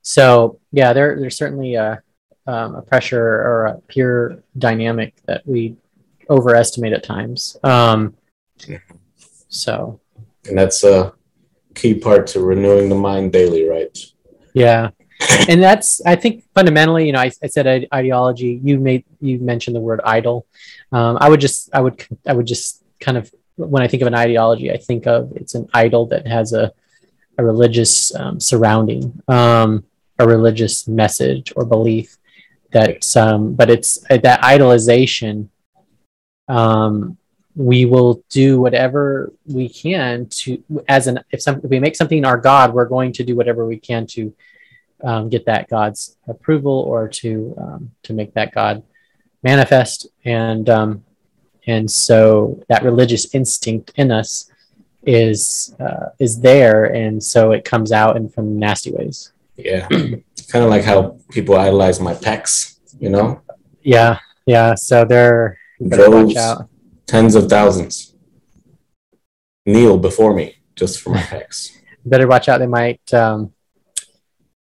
So yeah, there there's certainly a, um, a pressure or a peer dynamic that we overestimate at times. Um, so, and that's a key part to renewing the mind daily, right? Yeah, and that's, I think fundamentally, you know, I, I said ideology. You made you mentioned the word idol. Um, I would just, I would, I would just kind of, when I think of an ideology, I think of it's an idol that has a a religious um, surrounding, um, a religious message or belief. That, um, but it's uh, that idolization. Um, we will do whatever we can to, as an if, some, if we make something our God, we're going to do whatever we can to. Um, get that God's approval, or to um, to make that God manifest, and um, and so that religious instinct in us is uh, is there, and so it comes out in from nasty ways. Yeah, kind of like how people idolize my pecs, you know. Yeah, yeah. So they're watch out. Tens of thousands kneel before me just for my pecs. Better watch out. They might. Um,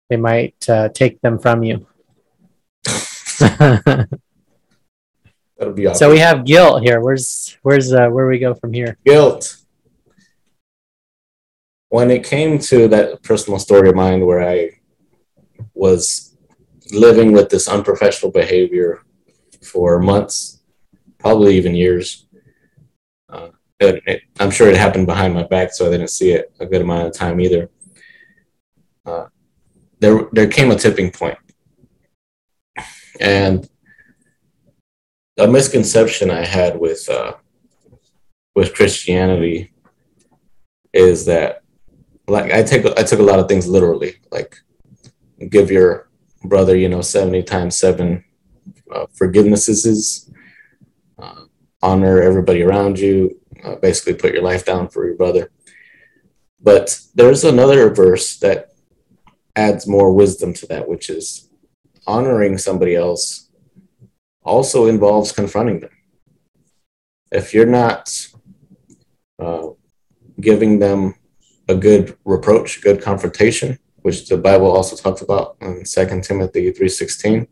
They might uh, take them from you. That'll be awesome. So we have guilt here. Where's where's uh, where we go from here? Guilt. When it came to that personal story of mine where I was living with this unprofessional behavior for months, probably even years. Uh, it, it, I'm sure it happened behind my back, so I didn't see it a good amount of time either. Uh, there, there came a tipping point. And a misconception I had with uh, with Christianity is that, like, I take I took a lot of things literally, like give your brother, you know, seventy times seven uh, forgivenesses, uh, honor everybody around you, uh, basically put your life down for your brother. But there's another verse that adds more wisdom to that, which is honoring somebody else also involves confronting them. If you're not uh, giving them a good reproach, good confrontation, which the Bible also talks about in Second Timothy three sixteen,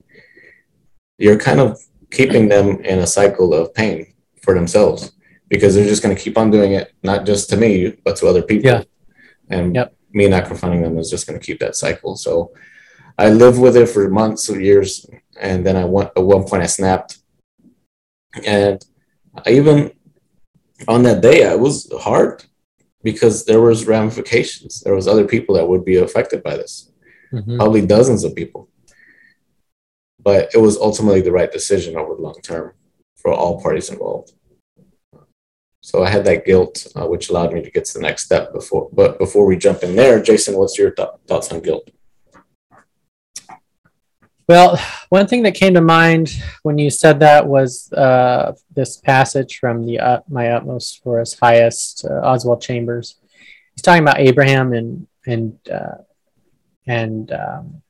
you're kind of keeping them in a cycle of pain for themselves, because they're just going to keep on doing it, not just to me, but to other people. Yeah. And yep. me not confronting them is just going to keep that cycle. So I lived with it for months or years, and then I went, at one point I snapped. And I even on that day, I was hard, because there was ramifications. There was other people that would be affected by this, mm-hmm. probably dozens of people. But it was ultimately the right decision over the long term for all parties involved. So I had that guilt, uh, which allowed me to get to the next step before. But before we jump in there, Jason, what's your th- thoughts on guilt? Well, one thing that came to mind when you said that was uh, this passage from the uh, My Utmost for His Highest, uh, Oswald Chambers. He's talking about Abraham and and uh, and um,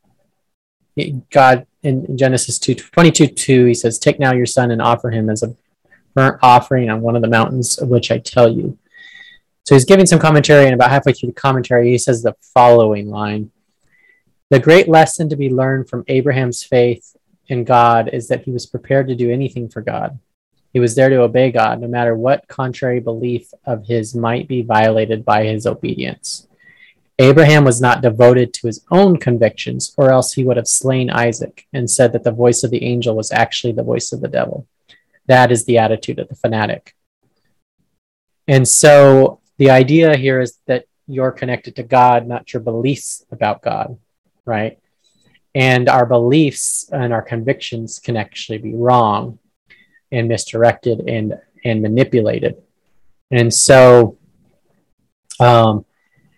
God in Genesis two twenty-two two. He says, "Take now your son and offer him as a burnt offering on one of the mountains of which I tell you." So he's giving some commentary, and about halfway through the commentary, he says the following line. "The great lesson to be learned from Abraham's faith in God is that he was prepared to do anything for God. He was there to obey God, no matter what contrary belief of his might be violated by his obedience. Abraham was not devoted to his own convictions, or else he would have slain Isaac and said that the voice of the angel was actually the voice of the devil. That is the attitude of the fanatic." And so the idea here is that you're connected to God, not your beliefs about God. Right? And our beliefs and our convictions can actually be wrong and misdirected and, and manipulated. And so, um,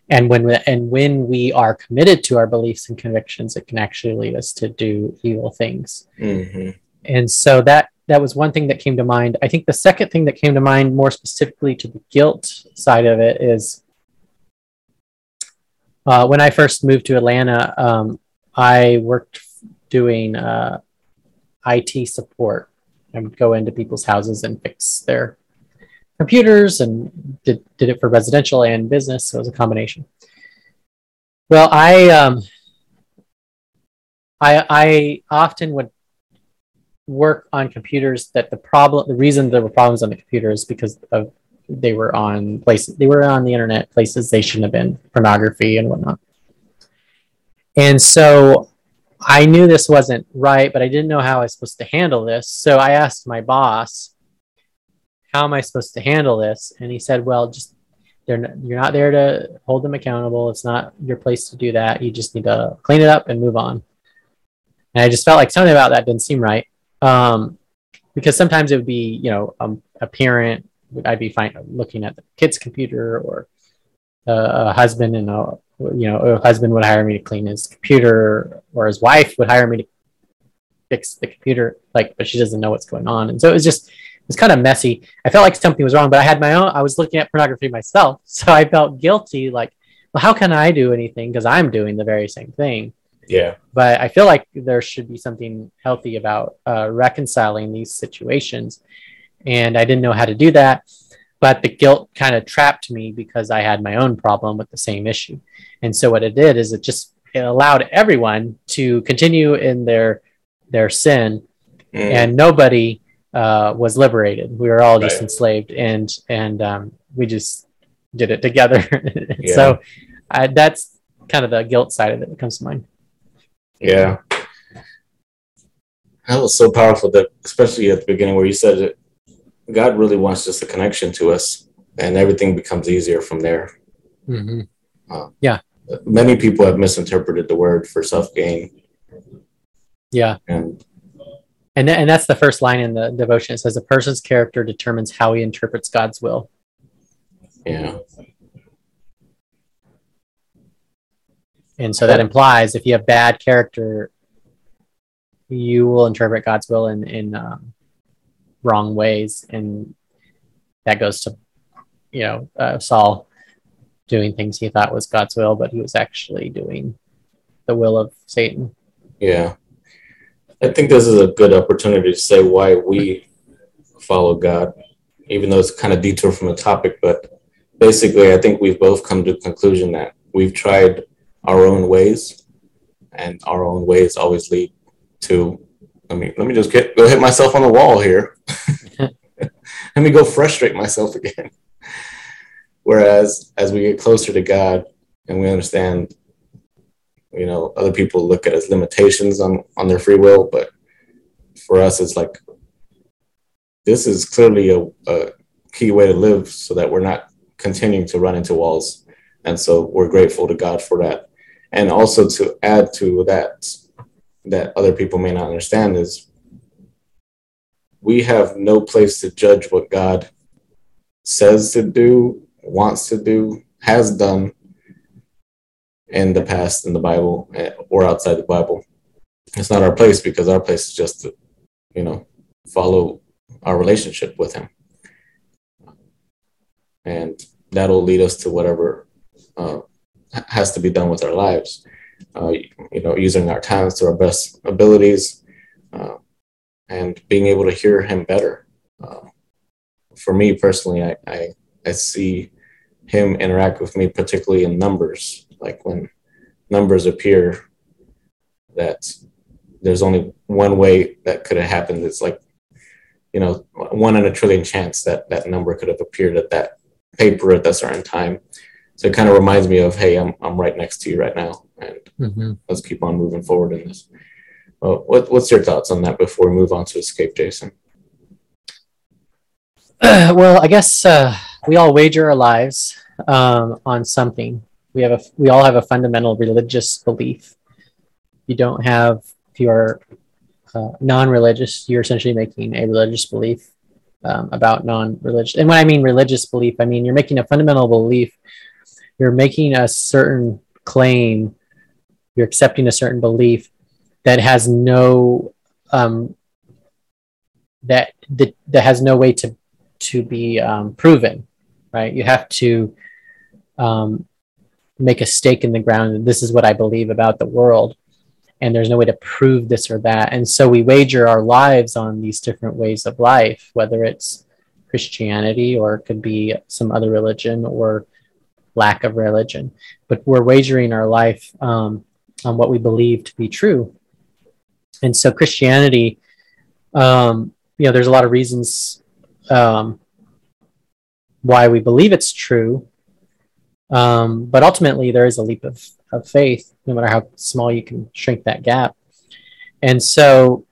and when, we, and when we are committed to our beliefs and convictions, it can actually lead us to do evil things. Mm-hmm. And so that, that was one thing that came to mind. I think the second thing that came to mind, more specifically to the guilt side of it, is Uh, when I first moved to Atlanta, um, I worked doing uh, I T support. I would go into people's houses and fix their computers, and did, did it for residential and business. So it was a combination. Well, I um, I, I often would work on computers that the problem, the reason there were problems on the computer is because of they were on places, they were on the internet, places they shouldn't have been, pornography and whatnot. And so I knew this wasn't right, but I didn't know how I was supposed to handle this. So I asked my boss, "How am I supposed to handle this?" And he said, "Well, just they're not, you're not there to hold them accountable. It's not your place to do that. You just need to clean it up and move on." And I just felt like something about that didn't seem right, um, because sometimes it would be, you know, um, a parent. I'd be fine looking at the kid's computer, or uh, a husband and a, you know, a husband would hire me to clean his computer, or his wife would hire me to fix the computer, like, but she doesn't know what's going on. And so it was just, it was kind of messy. I felt like something was wrong, but I had my own, I was looking at pornography myself. So I felt guilty, like, well, how can I do anything? Because I'm doing the very same thing. Yeah. But I feel like there should be something healthy about uh, reconciling these situations. And I didn't know how to do that, but the guilt kind of trapped me because I had my own problem with the same issue. And so what it did is it just it allowed everyone to continue in their their sin, mm. and nobody uh, was liberated. We were all right. just enslaved, and and um, we just did it together. yeah. So uh, that's kind of the guilt side of it that comes to mind. Yeah, That was so powerful, that especially at the beginning where you said it, God really wants just a connection to us, and everything becomes easier from there. Mm-hmm. Uh, yeah. Many people have misinterpreted the word for self-gain. Yeah. And and, th- and that's the first line in the devotion. It says, a person's character determines how he interprets God's will. Yeah. And so that implies if you have bad character, you will interpret God's will in, in um, wrong ways. And that goes to, you know, uh, Saul doing things he thought was God's will, but he was actually doing the will of Satan. Yeah. I think this is a good opportunity to say why we follow God, even though it's kind of detour from the topic. But basically, I think we've both come to the conclusion that we've tried our own ways, and our own ways always lead to, let me, let me just get, go hit myself on the wall here. Let me go frustrate myself again. Whereas as we get closer to God and we understand, you know, other people look at as limitations on, on their free will, but for us, it's like, this is clearly a, a key way to live so that we're not continuing to run into walls. And so we're grateful to God for that. And also to add to that, that other people may not understand, is we have no place to judge what God says to do, wants to do, has done in the past in the Bible or outside the Bible. It's not our place, because our place is just to, you know, follow our relationship with Him. And that'll lead us to whatever uh, has to be done with our lives. Uh, you know, using our talents to our best abilities, uh, and being able to hear Him better. Uh, for me personally, I, I I see Him interact with me, particularly in numbers. Like when numbers appear, that there's only one way that could have happened. It's like, you know, one in a trillion chance that that number could have appeared at that paper at that certain time. So it kind of reminds me of, hey, I'm I'm right next to you right now. And mm-hmm. let's keep on moving forward in this. Well, what, what's your thoughts on that before we move on to Escape, Jason? Uh, well, I guess uh, we all wager our lives um, on something. We have a, we all have a fundamental religious belief. You don't have, if you're uh, non-religious, you're essentially making a religious belief um, about non-religious. And when I mean religious belief, I mean you're making a fundamental belief. You're making a certain claim. You're accepting a certain belief that has no um, that, that that has no way to to be um, proven, right? You have to um, make a stake in the ground. This is what I believe about the world, and there's no way to prove this or that. And so we wager our lives on these different ways of life, whether it's Christianity or it could be some other religion or lack of religion, but we're wagering our life um, on what we believe to be true. And so Christianity, um, you know, there's a lot of reasons um, why we believe it's true. Um, but ultimately there is a leap of, of faith, no matter how small you can shrink that gap. And so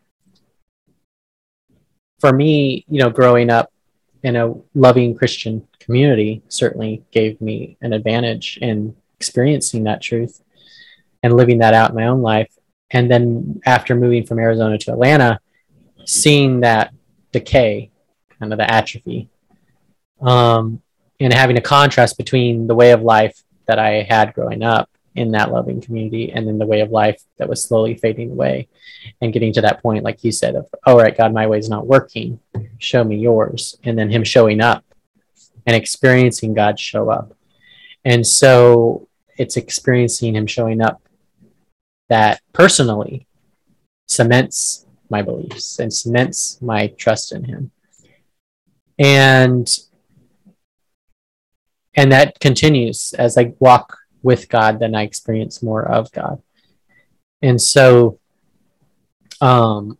for me, you know, growing up in a loving Christian community certainly gave me an advantage in experiencing that truth and living that out in my own life. And then after moving from Arizona to Atlanta, seeing that decay, kind of the atrophy, um, and having a contrast between the way of life that I had growing up in that loving community and then the way of life that was slowly fading away, and getting to that point, like you said, of, all right, God, my way is not working. Show me yours. And then Him showing up and experiencing God show up. And so it's experiencing Him showing up that personally cements my beliefs and cements my trust in Him. And, and that continues as I walk with God, then I experience more of God. And so um,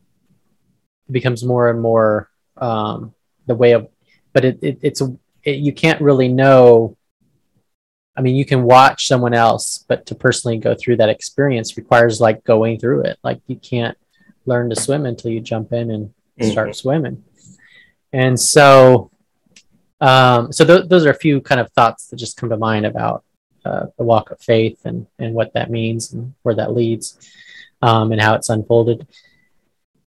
it becomes more and more um, the way of, but it, it it's a, It, you can't really know. I mean, you can watch someone else, but to personally go through that experience requires like going through it. Like you can't learn to swim until you jump in and start mm-hmm. swimming. And so, um, so th- those are a few kind of thoughts that just come to mind about uh, the walk of faith and, and what that means and where that leads, um, and how it's unfolded,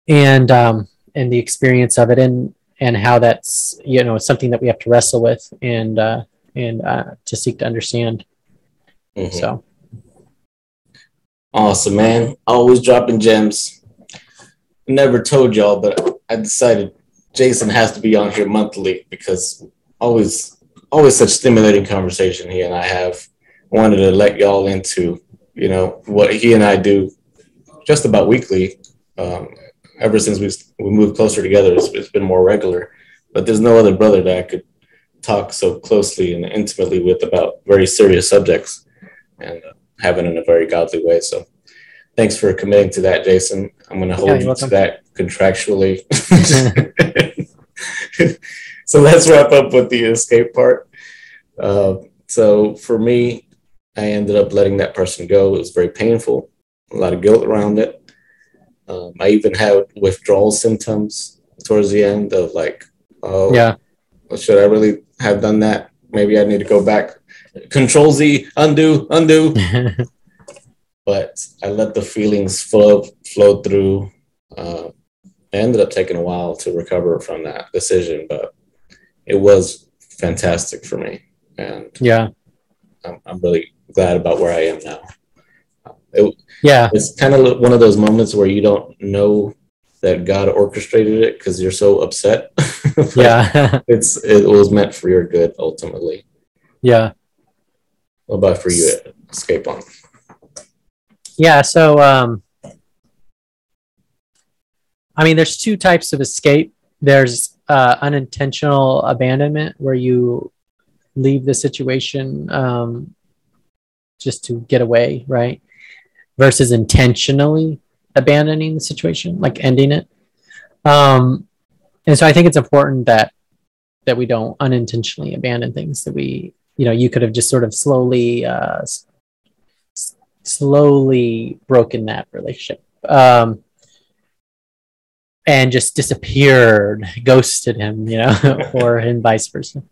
and, um, and the experience of it, and, and how that's, you know, something that we have to wrestle with and, uh, and, uh, to seek to understand. Mm-hmm. So. Awesome, man. Always dropping gems. Never told y'all, but I decided Jason has to be on here monthly because always, always such stimulating conversation he and I have. Wanted to let y'all into, you know, what he and I do just about weekly. Um, ever since we we moved closer together, it's, it's been more regular, but there's no other brother that I could talk so closely and intimately with about very serious subjects and uh, have it in a very godly way. So thanks for committing to that, Jason. I'm going to hold yeah, you welcome. to that contractually. So let's wrap up with the escape part. Uh, so for me, I ended up letting that person go. It was very painful, a lot of guilt around it. Um, I even had withdrawal symptoms towards the end of like, oh, yeah. should I really have done that? Maybe I need to go back. Control Z, undo, undo. But I let the feelings flow, flow through. Uh, I ended up taking a while to recover from that decision, but it was fantastic for me. And yeah, I'm, I'm really glad about where I am now. It, yeah, it's kind of one of those moments where you don't know that God orchestrated it because you're so upset. Yeah, it's it was meant for your good ultimately. Yeah. What about for you to escape on? Yeah, so um, I mean, there's two types of escape. There's uh, unintentional abandonment, where you leave the situation um, just to get away, right? Versus intentionally abandoning the situation, like ending it. Um, and so I think it's important that that we don't unintentionally abandon things, that we, you know, you could have just sort of slowly, uh, s- slowly broken that relationship, um, and just disappeared, ghosted him, you know, or and vice versa,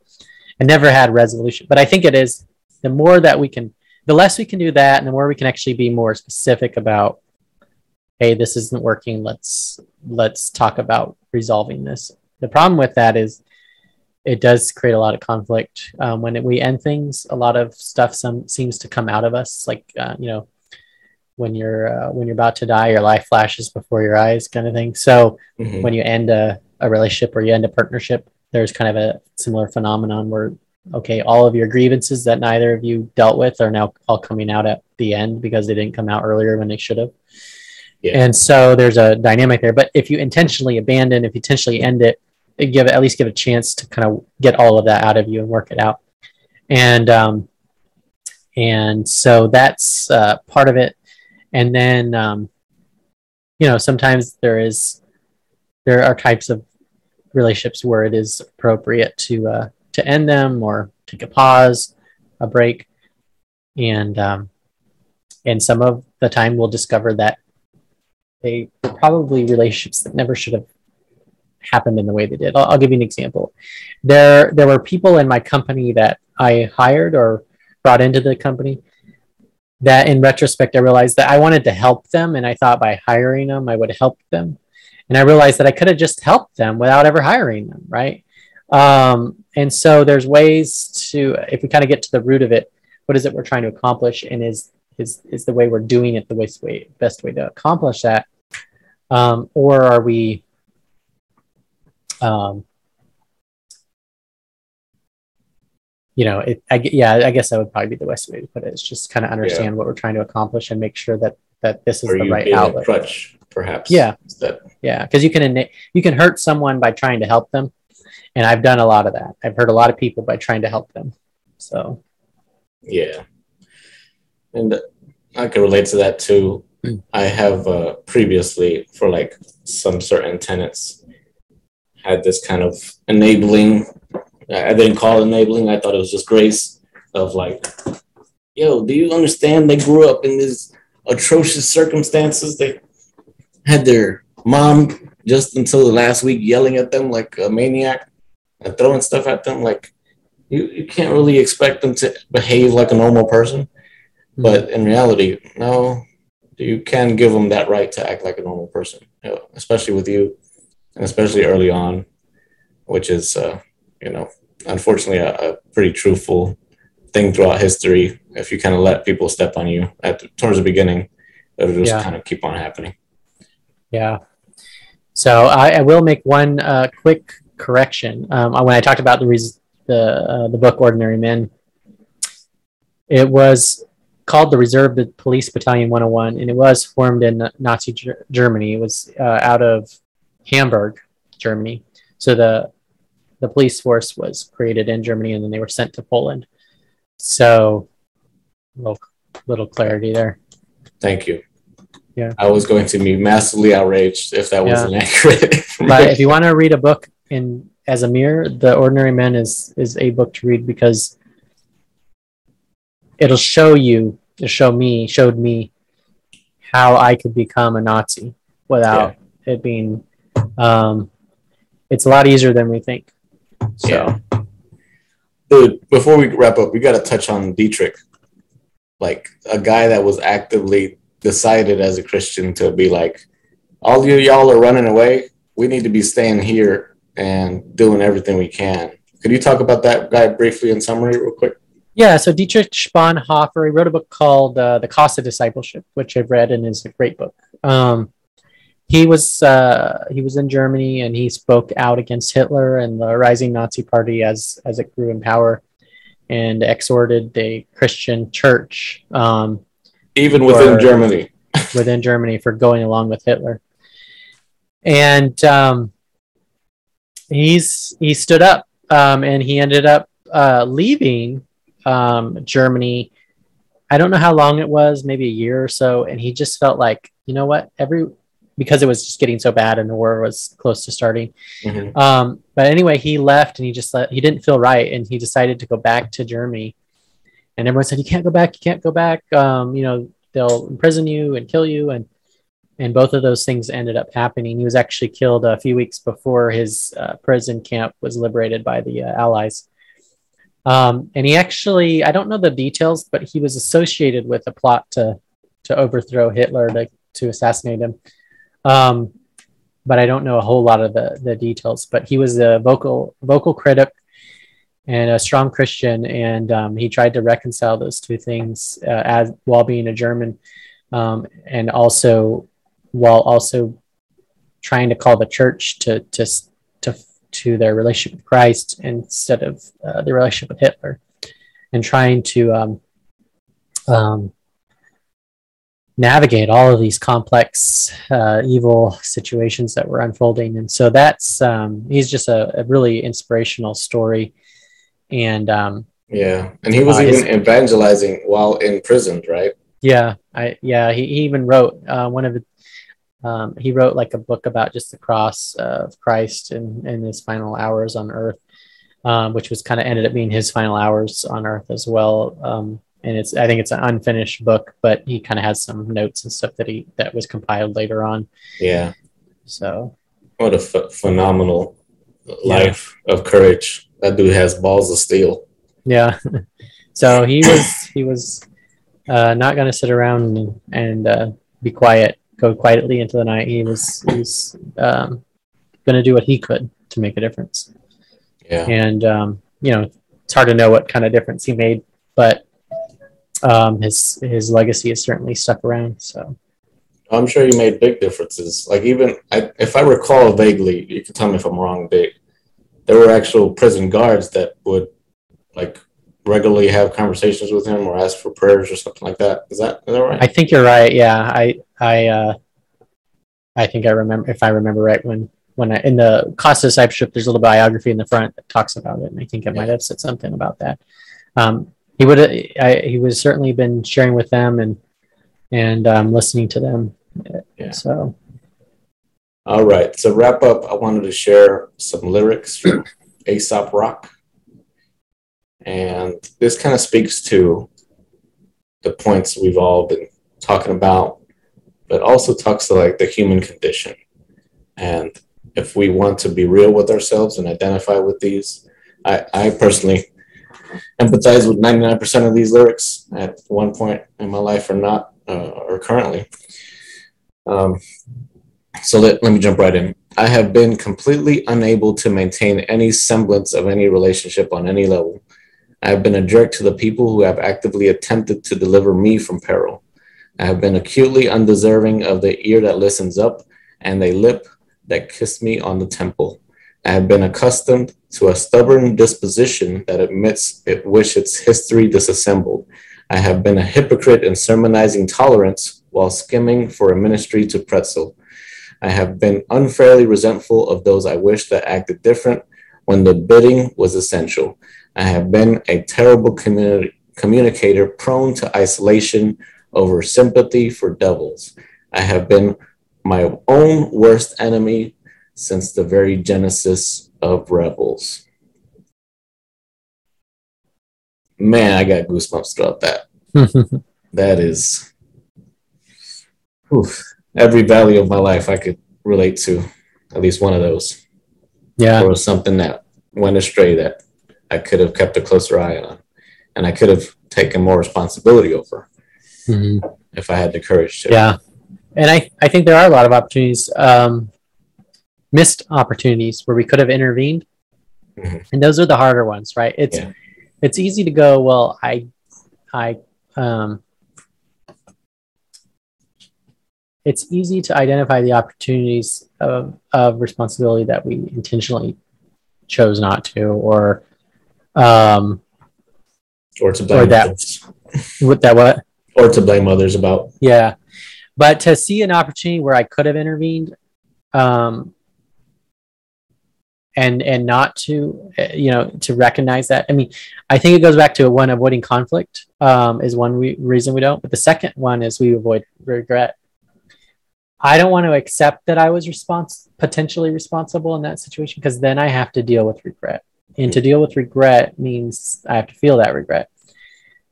and never had resolution. But I think it is the more that we can, the less we can do that, and the more we can actually be more specific about, hey, this isn't working. Let's let's talk about resolving this. The problem with that is, it does create a lot of conflict. Um, when it, we end things, a lot of stuff some, seems to come out of us. Like, uh, you know, when you're, uh, when you're about to die, your life flashes before your eyes kind of thing. So mm-hmm. when you end a, a relationship or you end a partnership, there's kind of a similar phenomenon where, okay, all of your grievances that neither of you dealt with are now all coming out at the end because they didn't come out earlier when they should have. Yeah. And so there's a dynamic there. But if you intentionally abandon, if you intentionally end it, give it, at least give a chance to kind of get all of that out of you and work it out. And, um, and so that's uh, part of it. And then, um, you know, sometimes there is, there are types of relationships where it is appropriate to, uh, to end them or take a pause, a break. And, um, and some of the time we'll discover that they probably relationships that never should have happened in the way they did. I'll, I'll give you an example. There, there were people in my company that I hired or brought into the company that in retrospect, I realized that I wanted to help them. And I thought by hiring them, I would help them. And I realized that I could have just helped them without ever hiring them. Right. Um, and so there's ways to, if we kind of get to the root of it, what is it we're trying to accomplish? And is, is, is the way we're doing it the best way, best way to accomplish that? Um, or are we, Um, you know, it, I, yeah, I guess that would probably be the best way to put it. It's just kind of understand yeah. what we're trying to accomplish and make sure that, that this is or the right outlet. A crutch, perhaps. Yeah. Instead. Yeah. Cause you can, ina- you can hurt someone by trying to help them. And I've done a lot of that. I've hurt a lot of people by trying to help them. So. Yeah. And I can relate to that too. Mm. I have uh, previously for like some certain tenets, had this kind of enabling, I didn't call it enabling, I thought it was just grace of like, yo, do you understand they grew up in these atrocious circumstances? They had their mom just until the last week yelling at them like a maniac and throwing stuff at them. Like you, you can't really expect them to behave like a normal person. Mm-hmm. But in reality, no, you can give them that right to act like a normal person, you know, especially with you and especially early on, which is, uh, you know, unfortunately a, a pretty truthful thing throughout history. If you kind of let people step on you at the, towards the beginning, it'll just yeah. kind of keep on happening. Yeah. So I, I will make one uh, quick correction. Um, when I talked about the res- the uh, the book Ordinary Men, it was called the Reserve Police Battalion one oh one, and it was formed in Nazi G- Germany. It was uh, out of Hamburg, Germany. So the the police force was created in Germany, and then they were sent to Poland. So, little little clarity there. Thank you. Yeah, I was going to be massively outraged if that yeah. wasn't accurate. But if you want to read a book in as a mirror, The Ordinary Men is is a book to read because it'll show you, it'll show me, showed me how I could become a Nazi without yeah. it being. Um, it's a lot easier than we think. So, yeah. Dude, before we wrap up, we got to touch on Dietrich, like a guy that was actively decided as a Christian to be like, all you y'all are running away. We need to be staying here and doing everything we can. Could you talk about that guy briefly in summary real quick? Yeah. So Dietrich Bonhoeffer, he wrote a book called uh, The Cost of Discipleship, which I've read and is a great book. Um, he was, uh, he was in Germany and he spoke out against Hitler and the rising Nazi party as, as it grew in power, and exhorted the Christian church, um, even within for, Germany, within Germany for going along with Hitler. And um, he's he stood up um, and he ended up uh, leaving um, Germany. I don't know how long it was, maybe a year or so. And he just felt like, you know what, every because it was just getting so bad and the war was close to starting. Mm-hmm. Um, but anyway, he left and he just let, he didn't feel right. And he decided to go back to Germany. And everyone said, you can't go back, you can't go back. Um, you know, they'll imprison you and kill you. And and both of those things ended up happening. He was actually killed a few weeks before his uh, prison camp was liberated by the uh, Allies. Um, and he actually, I don't know the details, but he was associated with a plot to to overthrow Hitler, to, to assassinate him. Um, but I don't know a whole lot of the, the details. But he was a vocal vocal critic and a strong Christian, and um, he tried to reconcile those two things uh, as while being a German, um, and also while also trying to call the church to to to, to their relationship with Christ instead of uh, the relationship with Hitler, and trying to um, um, navigate all of these complex uh, evil situations that were unfolding. And so that's um, he's just a, a really inspirational story. And um, yeah, and he was uh, even his, evangelizing while imprisoned, right? Yeah, I yeah he, he even wrote uh, one of the, um, he wrote like a book about just the cross uh, of Christ and in, in his final hours on Earth, um, which was kind of ended up being his final hours on Earth as well. Um, and it's I think it's an unfinished book, but he kind of has some notes and stuff that he that was compiled later on. Yeah. So. What a ph- phenomenal life yeah. of courage. That dude has balls of steel. Yeah. So he was he was uh, not going to sit around and, and uh, be quiet, go quietly into the night. He was he was um, going to do what he could to make a difference. Yeah. And um, you know, it's hard to know what kind of difference he made, but um, his his legacy is certainly stuck around. So I'm sure he made big differences. Like even I, if I recall vaguely, you can tell me if I'm wrong, big. There were actual prison guards that would like regularly have conversations with him or ask for prayers or something like that. Is that, is that right? I think you're right. Yeah. I, I, uh, I think I remember if I remember right when, when I, in the Cost of Discipleship, there's a little biography in the front that talks about it. And I think I yeah. might have said something about that. Um, he would, I, he was certainly been sharing with them and, and, um, listening to them. Yeah. So, all right. So wrap up. I wanted to share some lyrics from Aesop Rock. And this kind of speaks to the points we've all been talking about, but also talks to like the human condition And if we want to be real with ourselves and identify with these, I, I personally empathize with ninety-nine percent of these lyrics at one point in my life or not, uh, or currently. Um, so let, let me jump right in. I have been completely unable to maintain any semblance of any relationship on any level. I have been a jerk to the people who have actively attempted to deliver me from peril. I have been acutely undeserving of the ear that listens up and the lip that kissed me on the temple. I have been accustomed to a stubborn disposition that admits it wish its history disassembled. I have been a hypocrite in sermonizing tolerance while skimming for a ministry to pretzel. I have been unfairly resentful of those I wish that acted different when the bidding was essential. I have been a terrible communi- communicator prone to isolation over sympathy for devils. I have been my own worst enemy since the very genesis of rebels. Man, I got goosebumps throughout that. That is, whew, every valley of my life I could relate to at least one of those. Yeah. Or something that went astray that I could have kept a closer eye on and I could have taken more responsibility over mm-hmm. if I had the courage to. Yeah. And I, I think there are a lot of opportunities, um, missed opportunities where we could have intervened. Mm-hmm. And those are the harder ones, right? It's, yeah. it's easy to go, well, I, I, um, it's easy to identify the opportunities of, of responsibility that we intentionally chose not to, or, um, or to blame or that, with that, what, or to blame others about. Yeah. But to see an opportunity where I could have intervened, um, and and not to, you know, to recognize that. I mean, I think it goes back to one, avoiding conflict um, is one we, reason we don't. But the second one is we avoid regret. I don't want to accept that I was respons- potentially responsible in that situation, because then I have to deal with regret. And to deal with regret means I have to feel that regret.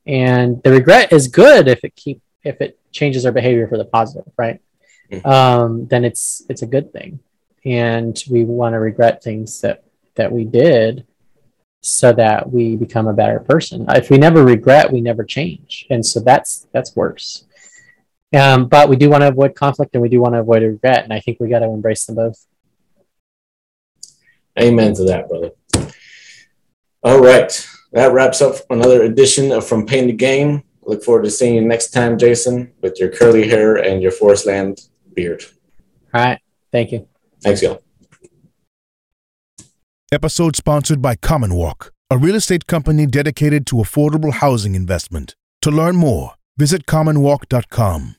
And the regret is good if it keeps, if it changes our behavior for the positive, right? Mm-hmm. Um, then it's it's a good thing. And we want to regret things that, that we did so that we become a better person. If we never regret, we never change. And so that's that's worse. Um, but we do want to avoid conflict and we do want to avoid regret. And I think we got to embrace them both. Amen to that, brother. All right. That wraps up another edition of From Pain to Gain. Look forward to seeing you next time, Jason, with your curly hair and your forest land beard. All right. Thank you. Thanks, y'all. Episode sponsored by Common Walk, a real estate company dedicated to affordable housing investment. To learn more, visit common walk dot com.